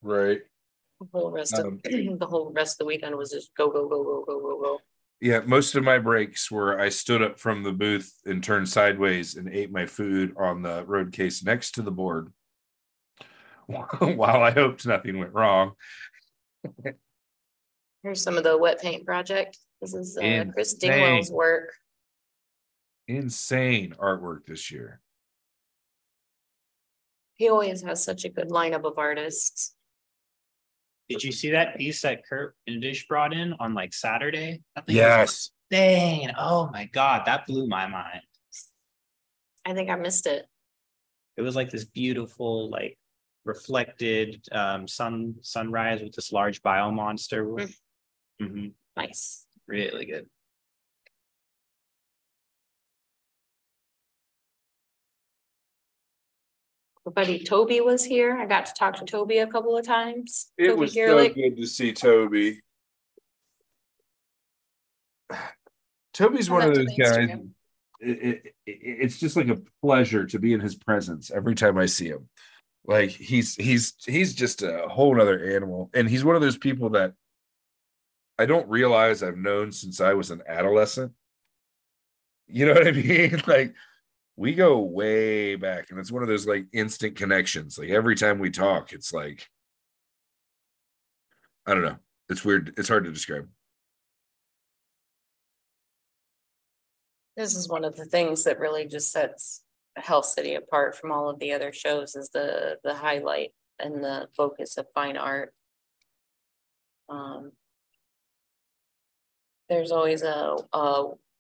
Right. The whole rest of the weekend was just go, go, go, go, go, go, go. Yeah, most of my breaks were I stood up from the booth and turned sideways and ate my food on the road case next to the board. While I hoped nothing went wrong. Here's some of the wet paint project. This is Chris Dingwell's work. Insane artwork this year. He always has such a good lineup of artists. Did you see that piece that Kurt and Dish brought in on like Saturday? Yes. Dang. Oh my God. That blew my mind. I think I missed it. It was like this beautiful, like, reflected sunrise with this large bio monster. Mm-hmm. Nice. Really good. My buddy Toby was here. I got to talk to Toby a couple of times. It Toby was Gerlich. So good to see Toby. Toby's one of those guys. It's just like a pleasure to be in his presence every time I see him. Like, he's just a whole nother animal. And he's one of those people that I don't realize I've known since I was an adolescent. You know what I mean? Like, we go way back, and it's one of those like instant connections. Like, every time we talk, it's like, I don't know. It's weird. It's hard to describe. This is one of the things that really just sets Hell City apart from all of the other shows, is the highlight and the focus of fine art. There's always a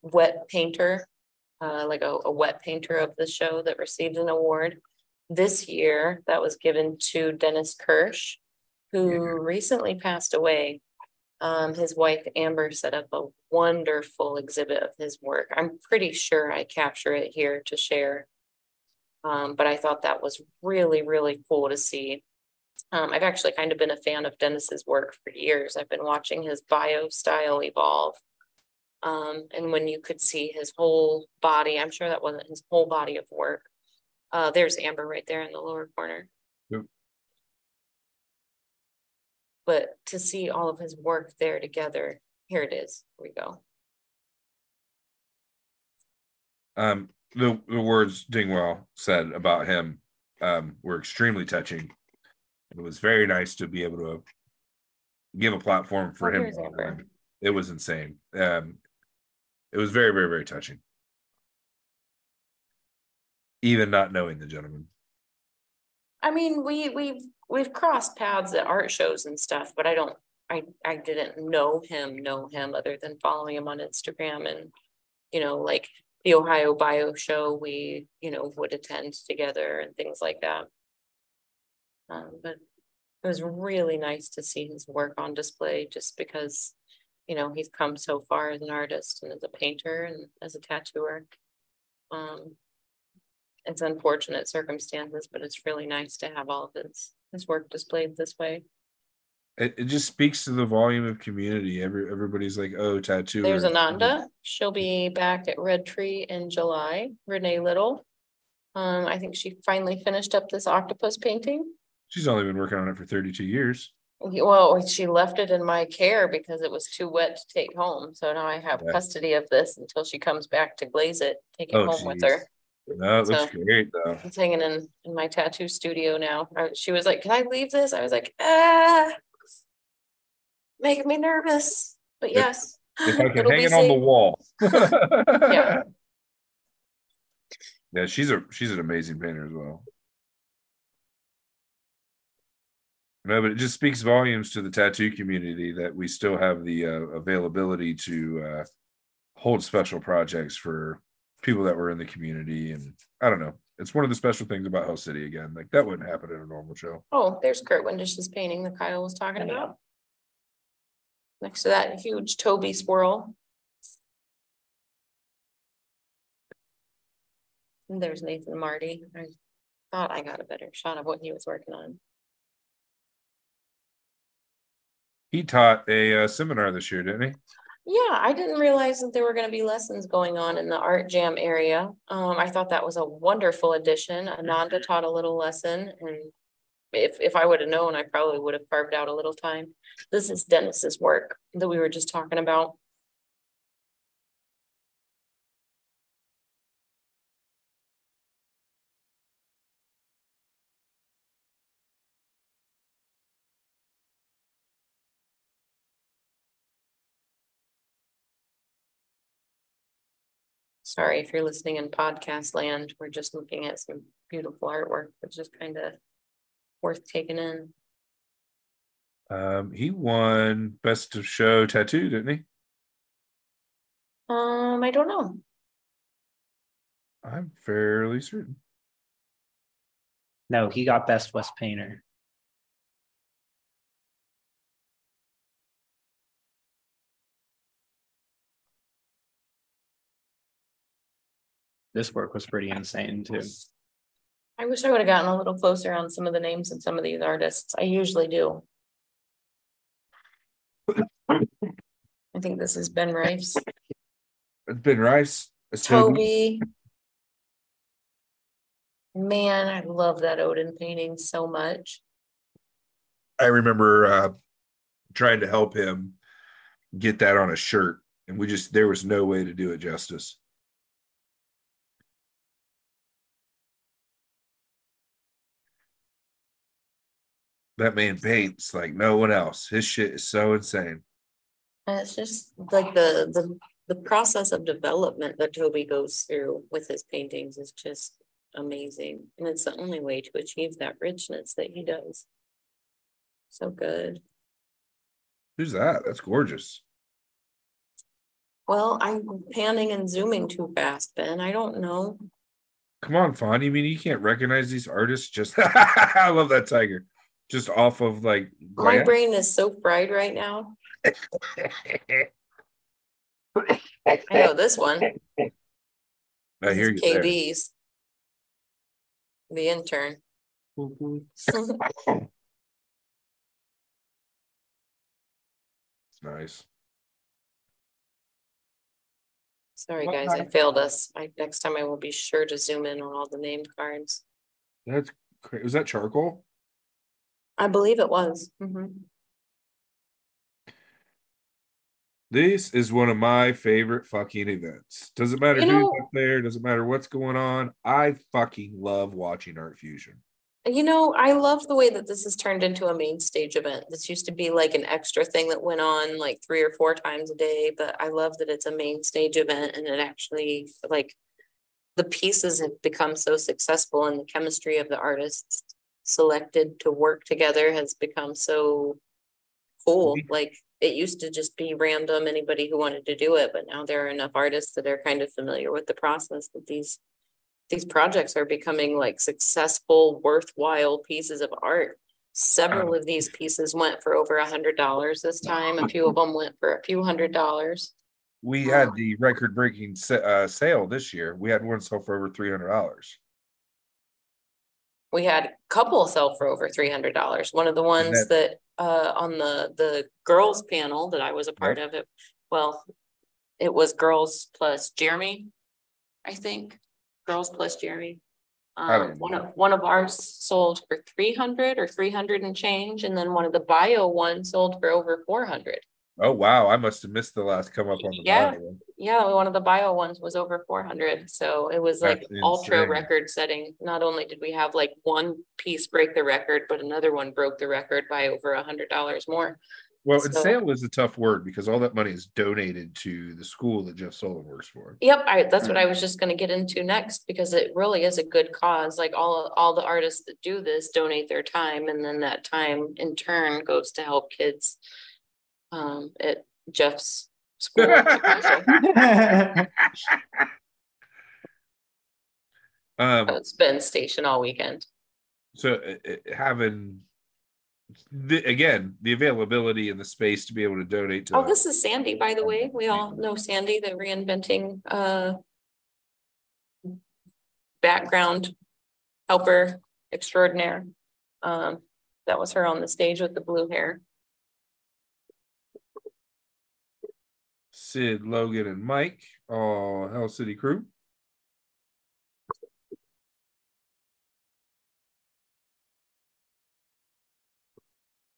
wet painter, like a wet painter of the show that received an award. This year that was given to Dennis Kirsch, who recently passed away. His wife Amber set up a wonderful exhibit of his work. I'm pretty sure I capture it here to share. But I thought that was really, really cool to see. I've actually kind of been a fan of Dennis's work for years. I've been watching his bio style evolve. And when you could see his whole body, I'm sure that wasn't his whole body of work. There's Amber right there in the lower corner. Yep. But to see all of his work there together, here it is. Here we go. The words Dingwell said about him were extremely touching. It was very nice to be able to give a platform for him. It was insane. It was very, very, very touching. Even not knowing the gentleman. I mean, we've crossed paths at art shows and stuff, but I didn't know him other than following him on Instagram and, you know, like, the Ohio Bio show, we, you know, would attend together and things like that. But it was really nice to see his work on display, just because, you know, he's come so far as an artist and as a painter and as a tattooer. It's unfortunate circumstances, but it's really nice to have all of his work displayed this way. It just speaks to the volume of community. Everybody's like, oh, tattooer. There's Ananda. She'll be back at Red Tree in July. Renee Little. I think she finally finished up this octopus painting. She's only been working on it for 32 years. Well, she left it in my care because it was too wet to take home. So now I have custody of this until she comes back to glaze it, take it home with her. No, it looks great though. It's hanging in my tattoo studio now. She was like, can I leave this? I was like, making me nervous, but yes. If I can hang it on the wall. Yeah. Yeah, she's an amazing painter as well. No, but it just speaks volumes to the tattoo community that we still have the availability to hold special projects for people that were in the community. And I don't know, it's one of the special things about Hell City again. Like, that wouldn't happen at a normal show. Oh, there's Kurt Windish's painting that Kyle was talking about. Next to that huge Toby swirl. And there's Nathan Marty. I thought I got a better shot of what he was working on. He taught a seminar this year, didn't he? Yeah, I didn't realize that there were going to be lessons going on in the art jam area. I thought that was a wonderful addition. Ananda taught a little lesson, and if I would have known, I probably would have carved out a little time. This is Dennis's work that we were just talking about. Sorry if you're listening in podcast land, we're just looking at some beautiful artwork, which is kind of worth taking in. He won Best of Show Tattoo, didn't he? I don't know. I'm fairly certain. No, he got Best West Painter. This work was pretty insane too. I wish I would have gotten a little closer on some of the names and some of these artists. I usually do. I think this is Ben Rice. It's Ben Rice. It's Toby. Man, I love that Odin painting so much. I remember trying to help him get that on a shirt, and there was no way to do it justice. That man paints like no one else. His shit is so insane. And it's just like the process of development that Toby goes through with his paintings is just amazing. And it's the only way to achieve that richness that he does. So good. Who's that? That's gorgeous. Well, I'm panning and zooming too fast, Ben. I don't know. Come on, Fawn. You mean you can't recognize these artists? Just I love that tiger. Just off of like glance. My brain is so fried right now. I know this one. I hear you. KB's there. The intern. Mm-hmm. It's nice. Sorry, guys, I failed us. Next time I will be sure to zoom in on all the name cards. That's great. Was that charcoal? I believe it was. Mm-hmm. This is one of my favorite fucking events. Doesn't matter who's up there. Doesn't matter what's going on. I fucking love watching Art Fusion. You know, I love the way that this has turned into a main stage event. This used to be like an extra thing that went on like 3 or 4 times a day, but I love that it's a main stage event, and it actually, like, the pieces have become so successful, and the chemistry of the artists selected to work together has become so cool. Like, it used to just be random, anybody who wanted to do it, but now there are enough artists that are kind of familiar with the process that these projects are becoming like successful, worthwhile pieces of art. Several of these pieces went for over $100 this time. A few of them went for a few $100s. We had the record-breaking sale this year. We had one sell for over $300. We had a couple sell for over $300. One of the ones that on the girls panel that I was a part of, it was girls plus Jeremy, I think. Girls plus Jeremy. One of ours sold for $300 and change, and then one of the bio one sold for over $400. Oh wow! I must have missed the last come up on the bio one. Yeah, one of the bio ones was over $400, so it was like ultra record setting. Not only did we have like one piece break the record, but another one broke the record by over $100 more. Well, and sale is a tough word because all that money is donated to the school that Jeff Solon works for. Yep, that's what I was just going to get into next, because it really is a good cause. Like all the artists that do this donate their time, and then that time in turn goes to help kids at Jeff's school. It's Ben's station all weekend. So having... Again, the availability and the space to be able to donate to. Oh, this is Sandy, by the way. We all know Sandy, the reinventing background helper extraordinaire. That was her on the stage with the blue hair. Sid, Logan, and Mike, all Hell City crew.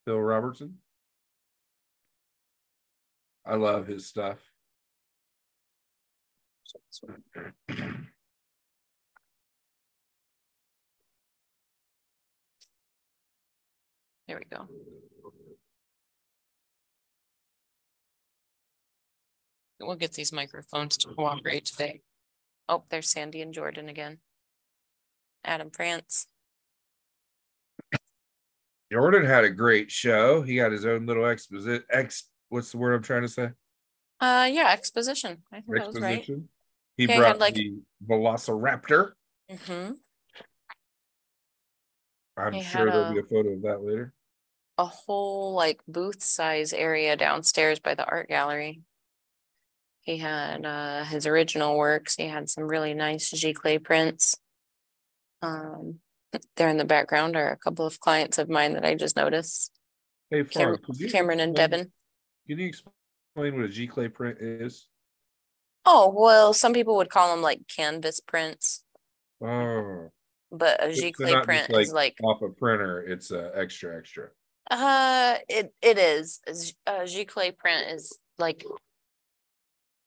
Bill Robertson. I love his stuff. There we go. We'll get these microphones to cooperate today. Oh, there's Sandy and Jordan again. Adam France. Jordan had a great show. He got his own little exposition. What's the word I'm trying to say? Exposition. I think that was right. He brought the Velociraptor. Mm-hmm. I'm sure there'll be a photo of that later. A whole booth size area downstairs by the art gallery. He had his original works. He had some really nice G-clay prints. There in the background are a couple of clients of mine that I just noticed. Hey, Cameron and Devin. Can you explain what a G-clay print is? Oh, well, some people would call them canvas prints. Oh. But a G-clay print is off a printer. It's extra. It is. A G-clay print is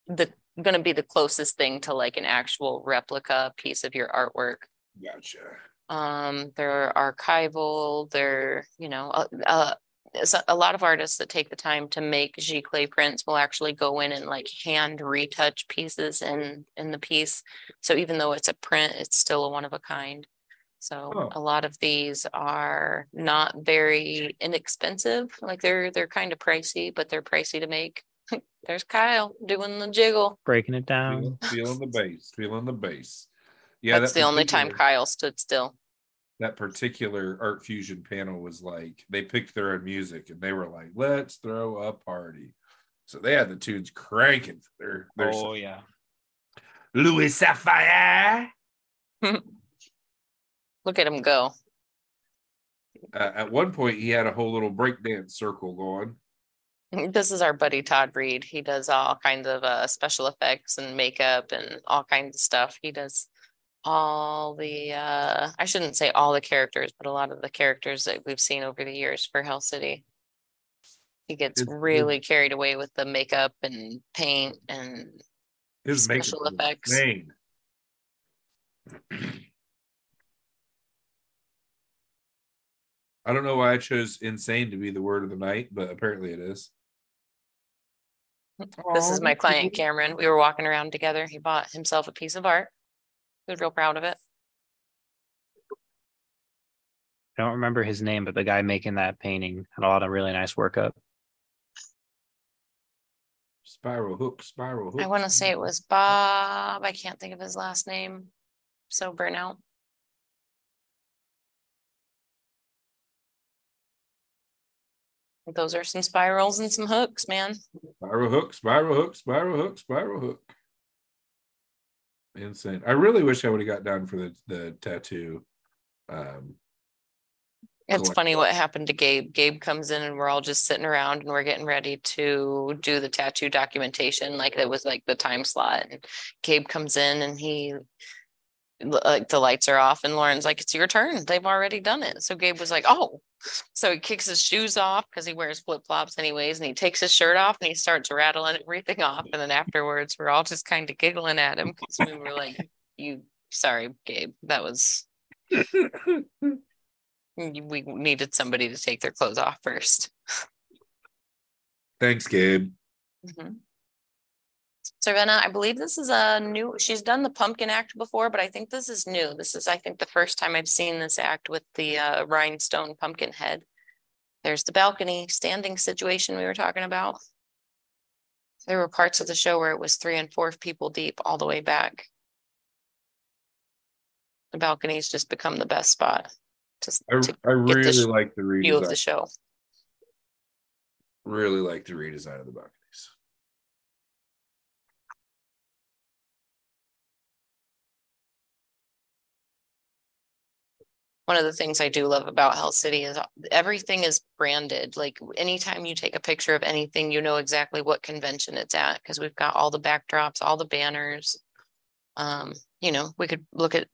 going to be the closest thing to an actual replica piece of your artwork. Gotcha. They're archival, they're a lot of artists that take the time to make G-clay prints will actually go in and hand retouch pieces in the piece, so even though it's a print, it's still a one of a kind. So a lot of these are not very inexpensive, they're kind of pricey, but they're pricey to make. There's Kyle doing the jiggle, breaking it down, feeling the bass. Yeah, that's the only time Kyle stood still. That particular Art Fusion panel was they picked their own music and they were let's throw a party. So they had the tunes cranking. Yeah. Louis Sapphire. Look at him go. At one point, he had a whole little breakdance circle going. This is our buddy Todd Reed. He does all kinds of special effects and makeup and all kinds of stuff. He does... all the I shouldn't say all the characters, but a lot of the characters that we've seen over the years for Hell City. He gets really carried away with the makeup and paint and his special effects. I don't know why I chose insane to be the word of the night, but apparently it is. This is my client Cameron. We were walking around together. He bought himself a piece of art. He was real proud of it. I don't remember his name, but the guy making that painting had a lot of really nice work up. Spiral hook. I want to say it was Bob. I can't think of his last name. So burnout. Those are some spirals and some hooks, man. Spiral hook, spiral hook, spiral hook, spiral hook. Insane. I really wish I would have got down for the tattoo. It's funny what happened to Gabe. Gabe comes in and we're all just sitting around and we're getting ready to do the tattoo documentation. Like it was like the time slot. And Gabe comes in and he, like the lights are off and Lauren's like, it's your turn. They've already done it. So Gabe was like, oh. So he kicks his shoes off because he wears flip-flops anyways. And he takes his shirt off and he starts rattling everything off. And then afterwards, we're all just kind of giggling at him because we were like, you, sorry, Gabe, that was... We needed somebody to take their clothes off first. Thanks, Gabe. Mm-hmm. Savannah, I believe this is a new, she's done the pumpkin act before, but I think this is new. This is, I think, the first time I've seen this act with the rhinestone pumpkin head. There's the balcony standing situation we were talking about. There were parts of the show where it was 3 and 4 people deep all the way back. The balcony's just become the best spot. I really like the redesign of the show. Really like the redesign of the balconies. One of the things I do love about Hell City is everything is branded. Like anytime you take a picture of anything, you know exactly what convention it's at because we've got all the backdrops, all the banners. You know, we could look at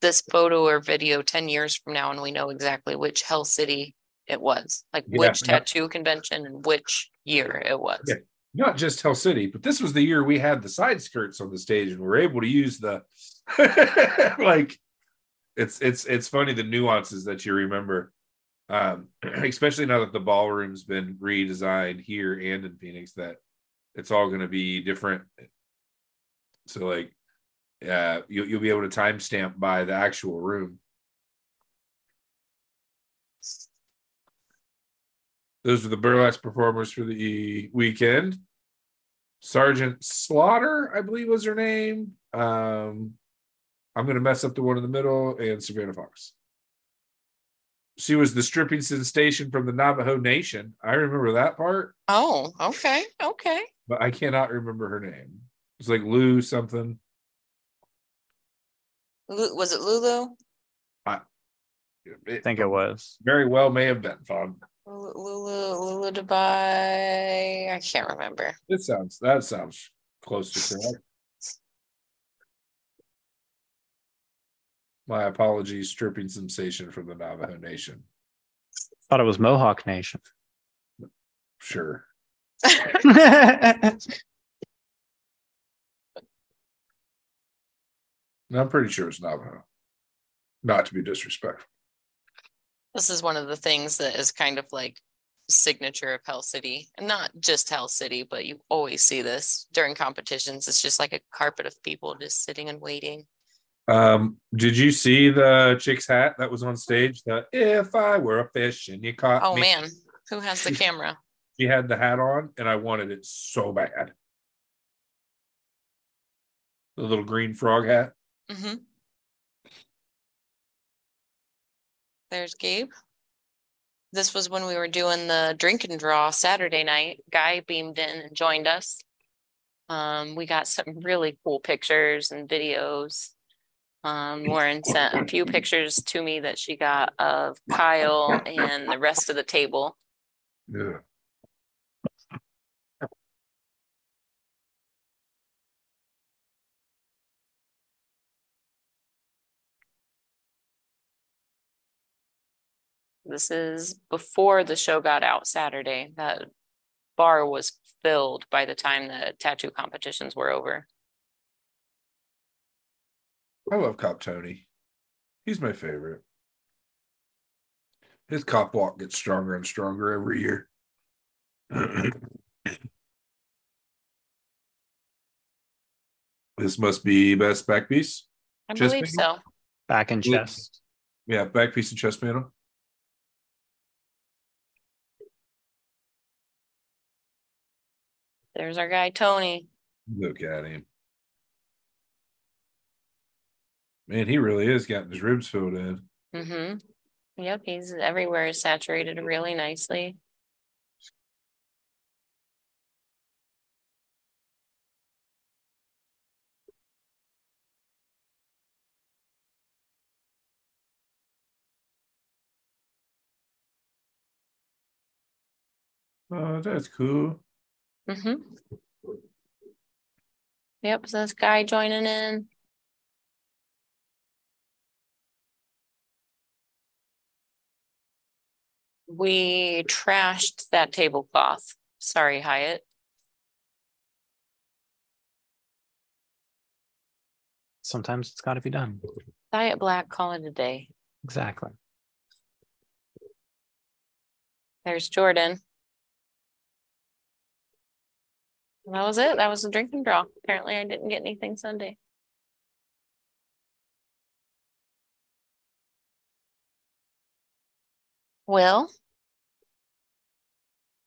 this photo or video 10 years from now and we know exactly which Hell City it was, like which tattoo convention and which year it was. Yeah. Not just Hell City, but this was the year we had the side skirts on the stage and we were able to use the like it's funny the nuances that you remember, especially now that the ballroom's been redesigned here and in Phoenix, that it's all going to be different. So like you'll be able to timestamp by the actual room. Those are the burlesque performers for the weekend. Sergeant Slaughter, I believe, was her name. I'm going to mess up the one in the middle, and Savannah Fox. She was the stripping sensation from the Navajo Nation. I remember that part. Oh, okay, okay. But I cannot remember her name. It's like Lou something. Was it Lulu? I think it was. Very well may have been, Bob. Lulu Dubai. I can't remember. That sounds close to correct. My apologies, stripping sensation from the Navajo Nation. Thought it was Mohawk Nation. Sure. I'm pretty sure it's Navajo. Not to be disrespectful. This is one of the things that is kind of like signature of Hell City. And not just Hell City, but you always see this during competitions. It's just like a carpet of people just sitting and waiting. Did you see the chick's hat that was on stage? The if I were a fish and you caught me. Oh man, who has the camera? She had the hat on and I wanted it so bad. The little green frog hat. Mm-hmm. There's Gabe. This was when we were doing the drink and draw Saturday night. Guy beamed in and joined us. We got some really cool pictures and videos. Lauren sent a few pictures to me that she got of Kyle and the rest of the table. Yeah. This is before the show got out Saturday. That bar was filled by the time the tattoo competitions were over. I love Cop Tony. He's my favorite. His cop walk gets stronger and stronger every year. This must be best back piece? I believe so. Back and chest. Yeah, back piece and chest panel. There's our guy, Tony. Look at him. Man, he really is getting his ribs filled in. Mm-hmm. Yep, he's everywhere is saturated really nicely. Oh, that's cool. Mm-hmm. Yep, so this guy joining in. We trashed that tablecloth. Sorry, Hyatt. Sometimes it's got to be done. Diet black, call it a day. Exactly. There's Jordan. That was it. That was the drink and draw. Apparently, I didn't get anything Sunday. Well,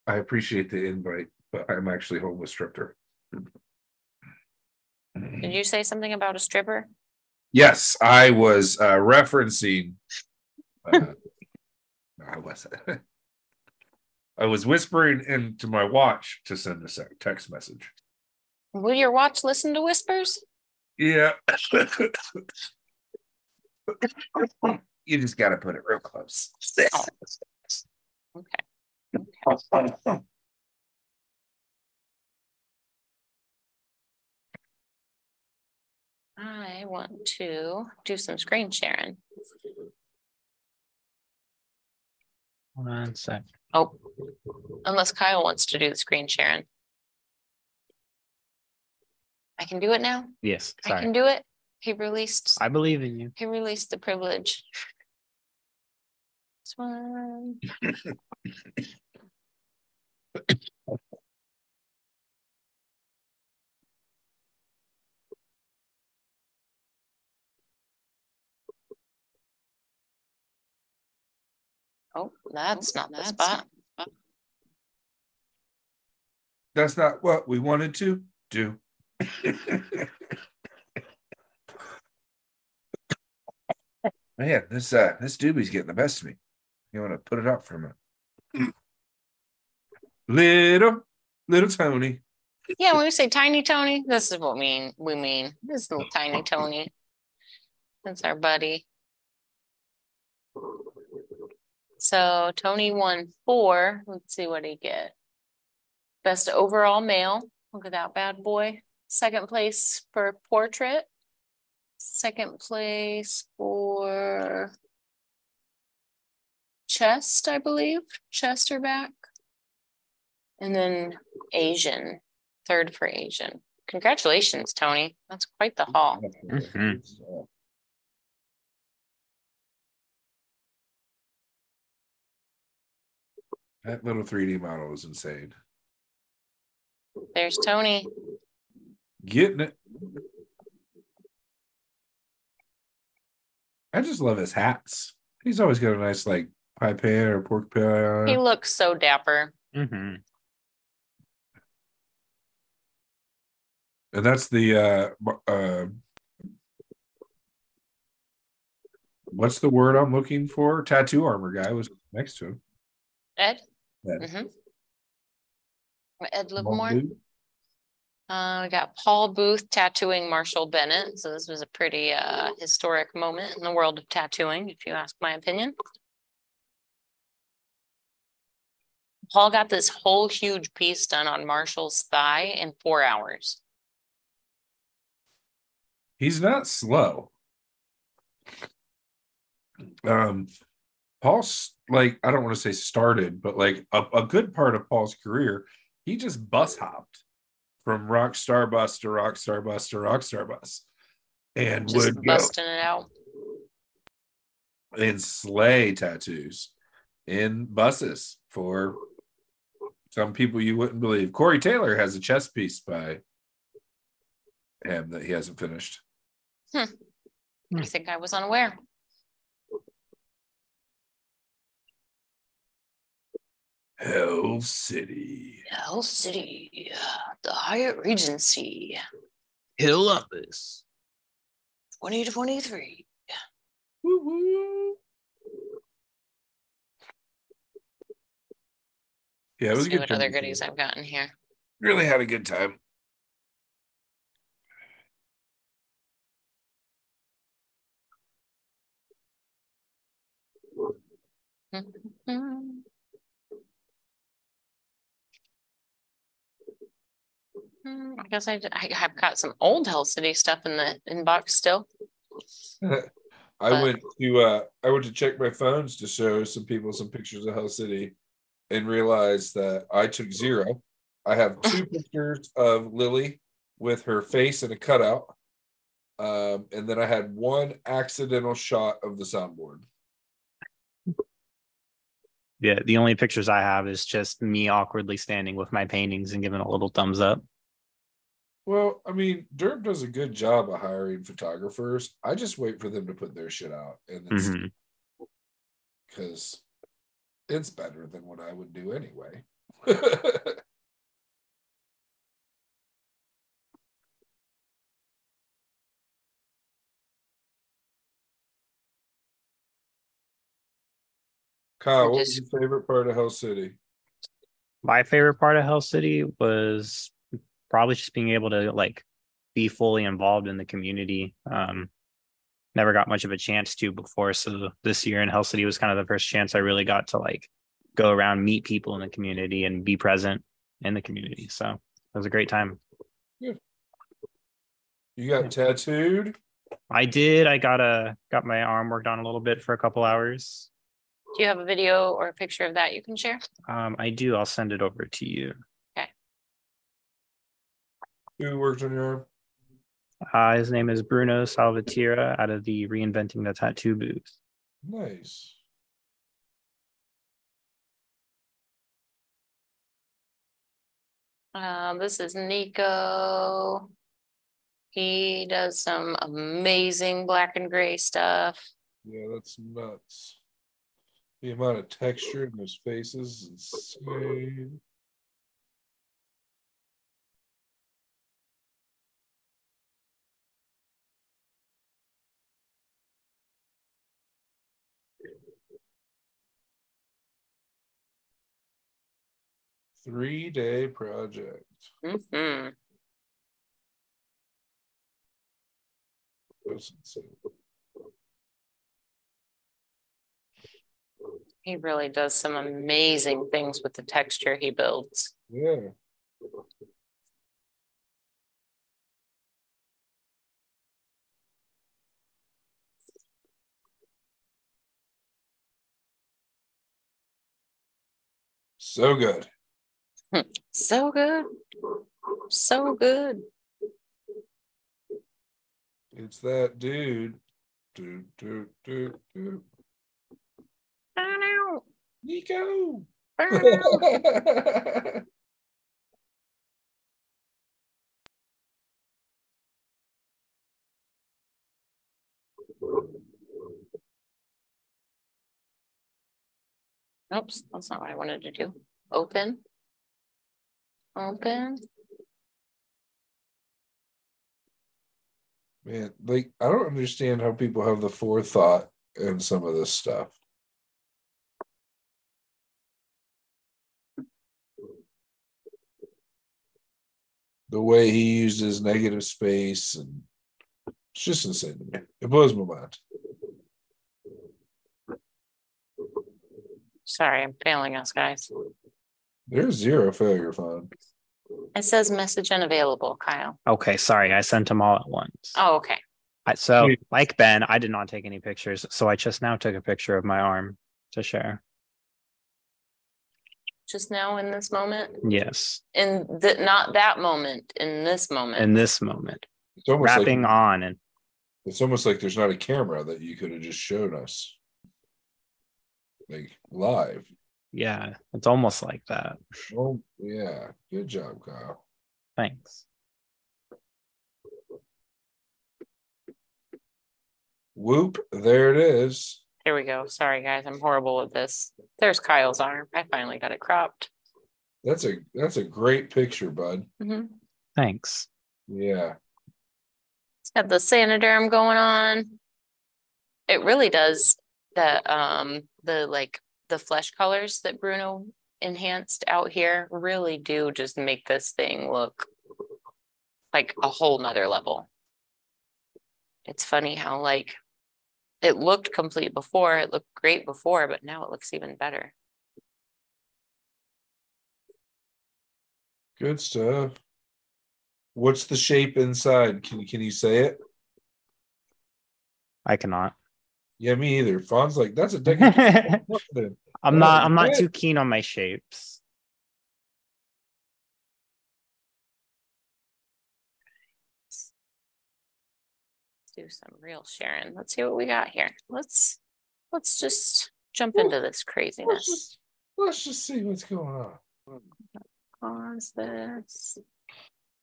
I appreciate the invite, but I'm actually home with stripper. Did you say something about a stripper? Yes, I was referencing. I was. I was whispering into my watch to send a text message. Will your watch listen to whispers? Yeah. You just got to put it real close. Okay. I want to do some screen sharing. One sec. Oh, unless Kyle wants to do the screen sharing. I can do it now? Yes. Sorry. I can do it. He released. I believe in you. He released the privilege. This one. Oh, that's not the spot. That's not what we wanted to do. Man, this doobie's getting the best of me. You want to put it up for a minute? Little Tony. Yeah, when we say tiny Tony, this is what we mean. This is little tiny Tony. That's our buddy. So Tony won 4. Let's see what he get. Best overall male. Look at that bad boy. Second place for portrait. Second place for chest, I believe. Chest or back. And then Asian. Third for Asian. Congratulations, Tony. That's quite the haul. Mm-hmm. That little 3D model is insane. There's Tony. Getting it. I just love his hats. He's always got a nice, like, pie pan or pork pie on. He looks so dapper. Mm-hmm. And that's the, what's the word I'm looking for? Tattoo Armor guy was next to him. Ed? Ed. Mm-hmm. Ed Livermore. We got Paul Booth tattooing Marshall Bennett. So this was a pretty historic moment in the world of tattooing, if you ask my opinion. Paul got this whole huge piece done on Marshall's thigh in 4 hours. He's not slow. Paul's, like, I don't want to say started, but like a good part of Paul's career, he just bus hopped from rock star bus to rock star bus to rock star bus, and just would busting it out and slay tattoos in buses for some people you wouldn't believe. Corey Taylor has a chest piece by him that he hasn't finished. I think I was unaware. Hell City. Hell City. The Hyatt Regency. Columbus. 2023. Woo-hoo. Yeah, it was a good time. Let's see what other goodies I've gotten here. Really had a good time. I guess I've got some old Hell City stuff in the inbox still. I went to check my phones to show some people some pictures of Hell City and realized that I took zero. I have two pictures of Lily with her face in a cutout. And then I had one accidental shot of the soundboard. Yeah, the only pictures I have is just me awkwardly standing with my paintings and giving a little thumbs up. Well, I mean, Derp does a good job of hiring photographers. I just wait for them to put their shit out. And because it's better than what I would do anyway. Kyle, what was your favorite part of Hell City? My favorite part of Hell City was probably just being able to like be fully involved in the community. Never got much of a chance to before, so this year in Hell City was kind of the first chance I really got to like go around, meet people in the community, and be present in the community. So it was a great time. Yeah. You got tattooed? I did. I got my arm worked on a little bit for a couple hours. Do you have a video or a picture of that you can share? I do. I'll send it over to you. Okay. Who worked on your arm? His name is Bruno Salvatierra out of the Reinventing the Tattoo booth. Nice. This is Nico. He does some amazing black and gray stuff. Yeah, that's nuts. The amount of texture in those faces is insane. Three-day project. That's insane. He really does some amazing things with the texture he builds. Yeah. So good. So good. So good. It's that dude. Doot, doot, doot, doot. Burn out, Nico. Burn out. Oops, that's not what I wanted to do. Open. Open. Man, like, I don't understand how people have the forethought in some of this stuff. The way he used his negative space, and it's just insane to me. It blows my mind. Sorry, I'm failing us, guys. There's zero failure fund. It says message unavailable, Kyle. Okay, sorry, I sent them all at once. Oh, okay. So, like Ben, I did not take any pictures, so I just now took a picture of my arm to share. Just now in this moment? Yes. In not that moment, in this moment. In this moment. It's almost wrapping like, on. And it's almost like there's not a camera that you could have just shown us. Like, live. Yeah, it's almost like that. Oh, yeah. Good job, Kyle. Thanks. Whoop, there it is. Here we go. Sorry, guys. I'm horrible at this. There's Kyle's arm. I finally got it cropped. That's a great picture, bud. Mm-hmm. Thanks. Yeah. It's got the Sanoderm going on. It really does the flesh colors that Bruno enhanced out here really do just make this thing look like a whole nother level. It's funny how like it looked complete before, it looked great before, but now it looks even better. Good stuff. What's the shape inside? Can you say it? I cannot. Yeah, me either. Fawn's like, that's a decade. I'm not too keen on my shapes. Do some real sharing. Let's see what we got here. Let's just jump into this craziness. Let's just see what's going on. Pause this.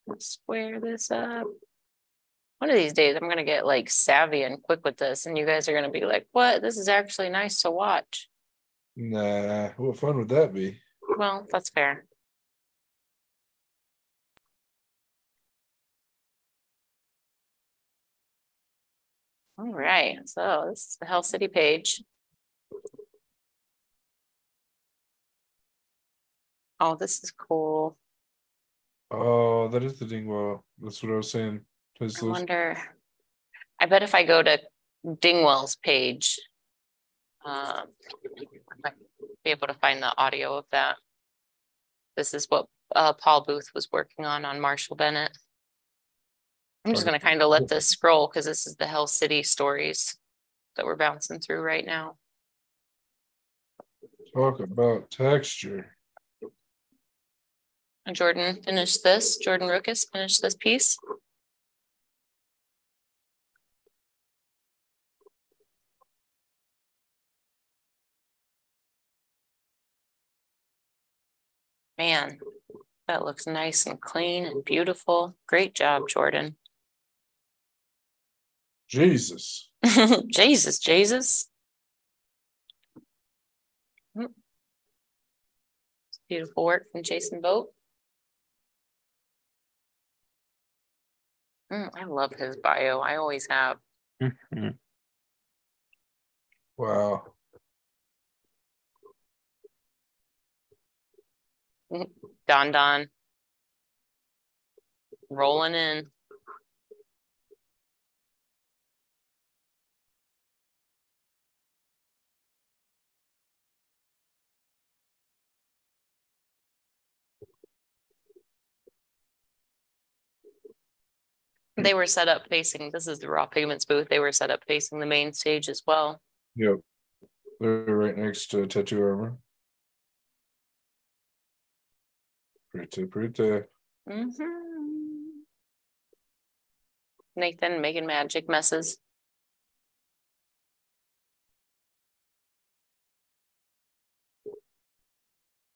Let's square this up. One of these days I'm gonna get like savvy and quick with this, and you guys are gonna be like, what? This is actually nice to watch. Nah, what fun would that be? Well, that's fair. All right, so this is the Hell City page. Oh, this is cool. Oh, that is the Dingwall. That's what I was saying. I wonder. I bet if I go to Dingwall's page, I might be able to find the audio of that. This is what Paul Booth was working on Marshall Bennett. I'm just going to kind of let this scroll because this is the Hell City stories that we're bouncing through right now. Talk about texture. And Jordan finished this. Jordan Ruckus finished this piece. Man, that looks nice and clean and beautiful. Great job, Jordan. Jesus. Jesus. Beautiful work from Jason Boat. I love his bio. I always have. Mm-hmm. Wow. Don. Rolling in. They were set up facing, this is the Raw Pigments booth, they were set up facing the main stage as well. Yep. They're right next to Tattoo Armor. Pretty. Mm-hmm. Nathan making magic messes.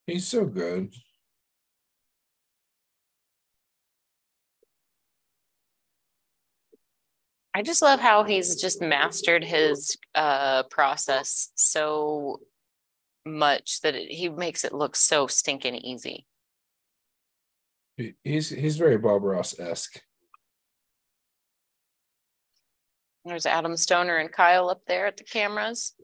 He's so good. I just love how he's just mastered his process so much that he makes it look so stinking easy. He's very Bob Ross-esque. There's Adam Stoner and Kyle up there at the cameras.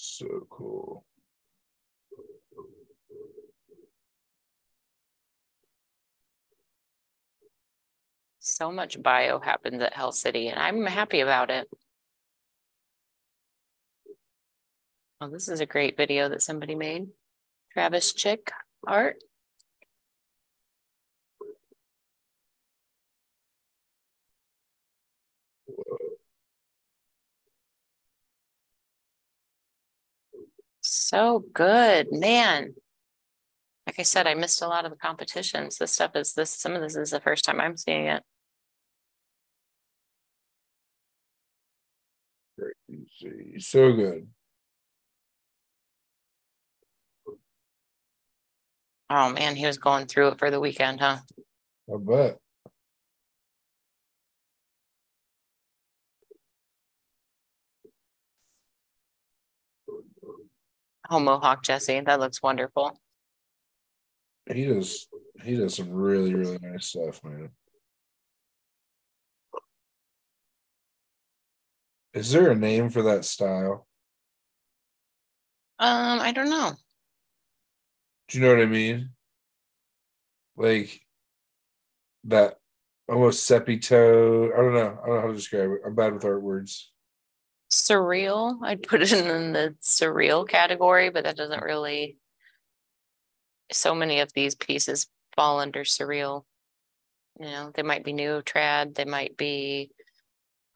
So cool. So much bio happens at Hell City, and I'm happy about it. Well, this is a great video that somebody made. Travis Chick art. So good, man. Like I said, I missed a lot of the competitions. This stuff is this. Some of this is the first time I'm seeing it. Crazy. So good. Oh man, he was going through it for the weekend, huh? I bet. Oh, Mohawk Jesse, that looks wonderful. He does some really, really nice stuff, man. Is there a name for that style? I don't know. Do you know what I mean? Like, that almost seppy toe. I don't know how to describe it. I'm bad with art words. Surreal. I'd put it in the surreal category, but that doesn't really. So many of these pieces fall under surreal. You know, they might be neo-trad, they might be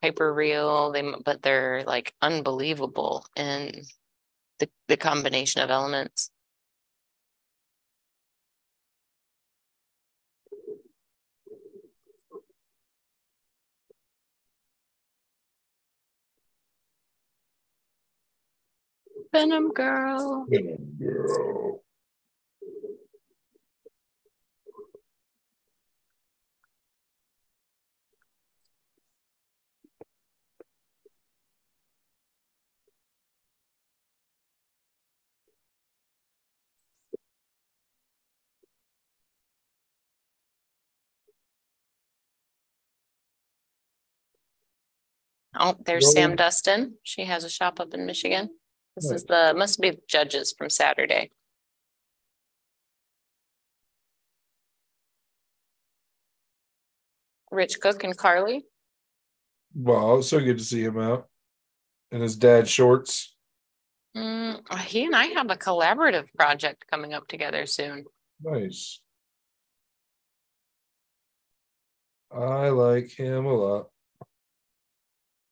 hyper-real, but they're like unbelievable in the combination of elements. Venom Girl. Venom Girl. Oh, there's Sam Dustin. She has a shop up in Michigan. This is must be judges from Saturday. Rich Cook and Carly. Wow, so good to see him out. And his dad, Shorts. He and I have a collaborative project coming up together soon. Nice. I like him a lot.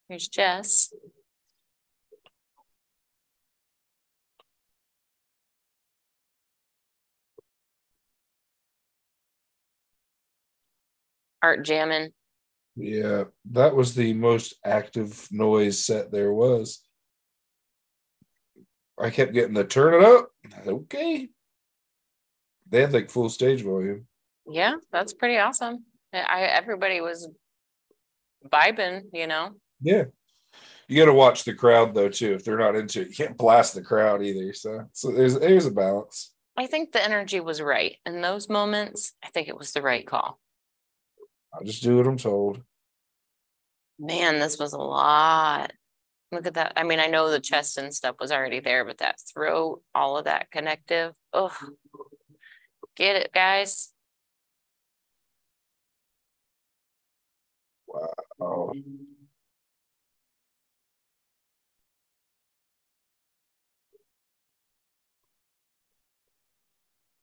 Here's Jess. Art jamming. Yeah, that was the most active noise set there was. I kept getting the turn it up. Okay. They had like full stage volume. Yeah, that's pretty awesome. Everybody was vibing, you know. Yeah. You got to watch the crowd though, too. If they're not into it, you can't blast the crowd either. So there's a balance. I think the energy was right. In those moments, I think it was the right call. I'll just do what I'm told. Man, this was a lot. Look at that. I mean, I know the chest and stuff was already there, but that throat, all of that connective. Oh, get it, guys. Wow.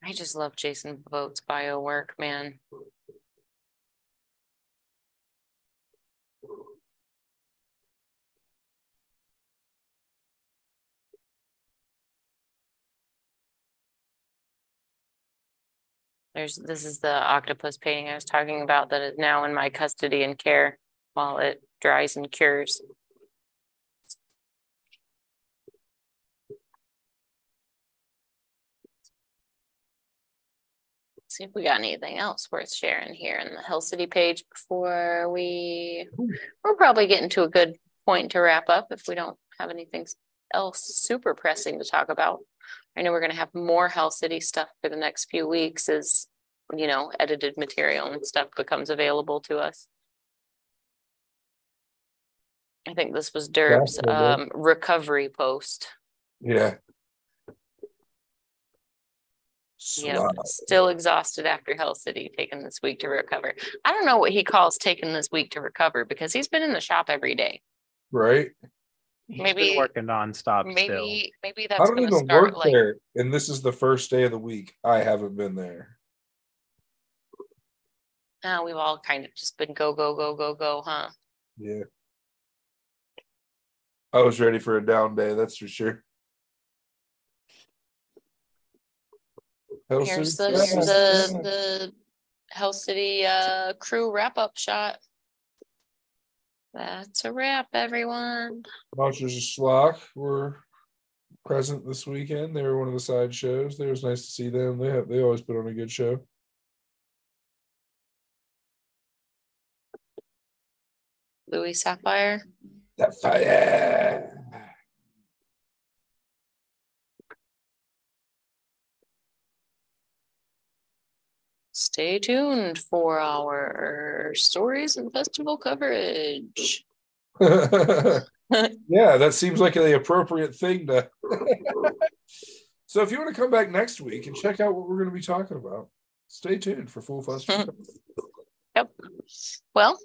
I just love Jason Vought's bio work, man. This is the octopus painting I was talking about that is now in my custody and care while it dries and cures. Let's see if we got anything else worth sharing here in the Hell City page before we're probably getting to a good point to wrap up if we don't have anything else super pressing to talk about. I know we're going to have more Hell City stuff for the next few weeks as, you know, edited material and stuff becomes available to us. I think this was Derb's recovery post. Yeah. Yeah. Still exhausted after Hell City, taking this week to recover. I don't know what he calls taking this week to recover because he's been in the shop every day. Right. He's been working nonstop. Maybe that's. I don't even work there, and this is the first day of the week. I haven't been there. Now we've all kind of just been go, go, go, go, go, huh? Yeah. I was ready for a down day. That's for sure. Here's the Hell City crew wrap up shot. That's a wrap, everyone. Monsters of Schlock were present this weekend. They were one of the side shows. It was nice to see them. They always put on a good show. Louis Sapphire. Sapphire. Stay tuned for our stories and festival coverage. Yeah, that seems like the appropriate thing to. So if you want to come back next week and check out what we're going to be talking about, stay tuned for full festival. Well,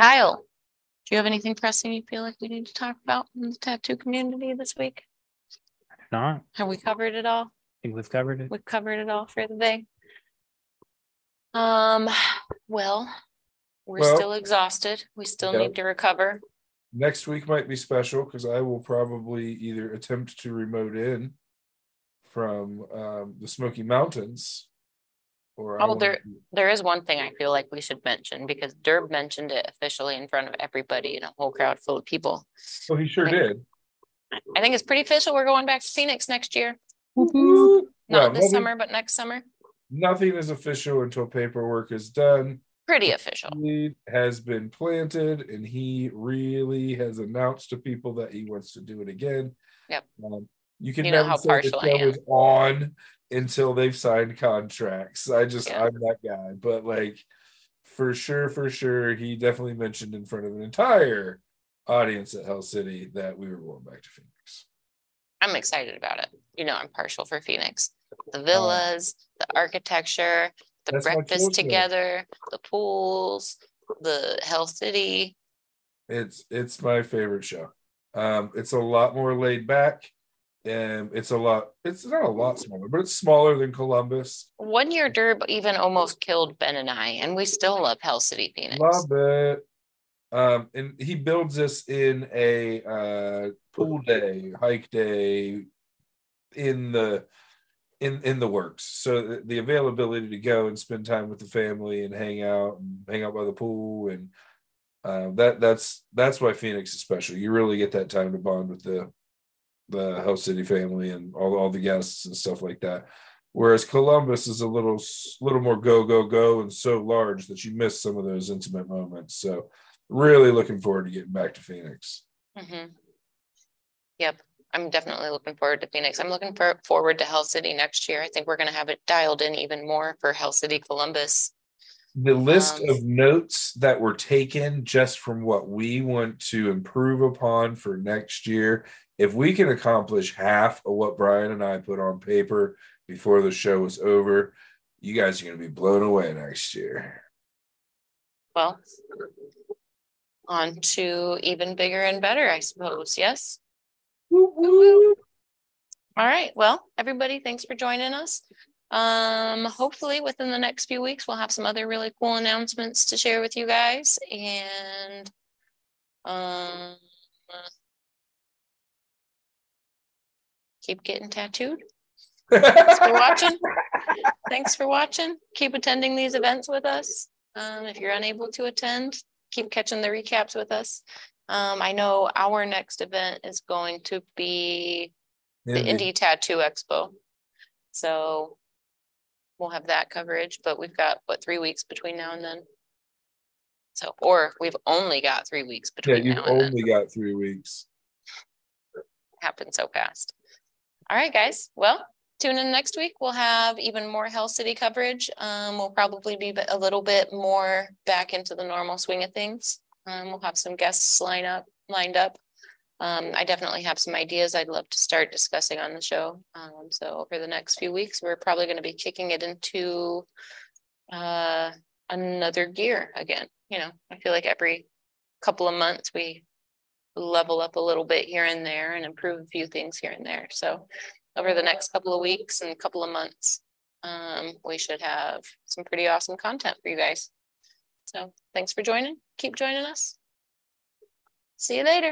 Kyle, do you have anything pressing you feel like we need to talk about in the tattoo community this week? Not. Have we covered it all? I think we've covered it. We've covered it all for the day. Well, we're still exhausted. We still need to recover. Next week might be special because I will probably either attempt to remote in from the Smoky Mountains. There is one thing I feel like we should mention because Derb mentioned it officially in front of everybody in a whole crowd full of people. Well, he sure did. I think it's pretty official. We're going back to Phoenix next year. Woo-hoo. Not this summer, but next summer. Nothing is official until paperwork is done. Pretty official. The seed has been planted, and he really has announced to people that he wants to do it again. Yep. You can never say the show is on until they've signed contracts. I'm that guy. But for sure, he definitely mentioned in front of an entire audience at Hell City that we were going back to Phoenix. I'm excited about it. You know, I'm partial for Phoenix. The villas, the architecture, the breakfast together, the pools, the Hell City. It's my favorite show. It's a lot more laid back. And it's not a lot smaller, but it's smaller than Columbus. One year, Derb even almost killed Ben and I, and we still love Hell City Phoenix. Love it. And he builds us in a pool day, hike day, in the works. So the availability to go and spend time with the family and hang out by the pool, and that's why Phoenix is special. You really get that time to bond with the Hell City family and all the guests and stuff like that. Whereas Columbus is a little more go and so large that you miss some of those intimate moments. So really looking forward to getting back to Phoenix. Mm-hmm. Yep. I'm definitely looking forward to Phoenix. I'm looking forward to Hell City next year. I think we're going to have it dialed in even more for Hell City Columbus. The list of notes that were taken just from what we want to improve upon for next year, if we can accomplish half of what Brian and I put on paper before the show was over, you guys are going to be blown away next year. Well, on to even bigger and better, I suppose. Yes. Woo, woo. All right. Well, everybody, thanks for joining us. Hopefully within the next few weeks, we'll have some other really cool announcements to share with you guys. And, keep getting tattooed. Thanks for watching. Keep attending these events with us. If you're unable to attend, keep catching the recaps with us. I know our next event is going to be the Indie Tattoo Expo. So we'll have that coverage, but we've got 3 weeks between now and then. So, or we've only got 3 weeks between now and then. You've only got 3 weeks. Happened so fast. All right, guys. Well, tune in next week. We'll have even more Hell City coverage. We'll probably be a little bit more back into the normal swing of things. We'll have some guests lined up. I definitely have some ideas I'd love to start discussing on the show. So over the next few weeks, we're probably going to be kicking it into another gear again. You know, I feel like every couple of months we level up a little bit here and there and improve a few things here and there. So over the next couple of weeks and a couple of months, we should have some pretty awesome content for you guys. So thanks for joining. Keep joining us. See you later.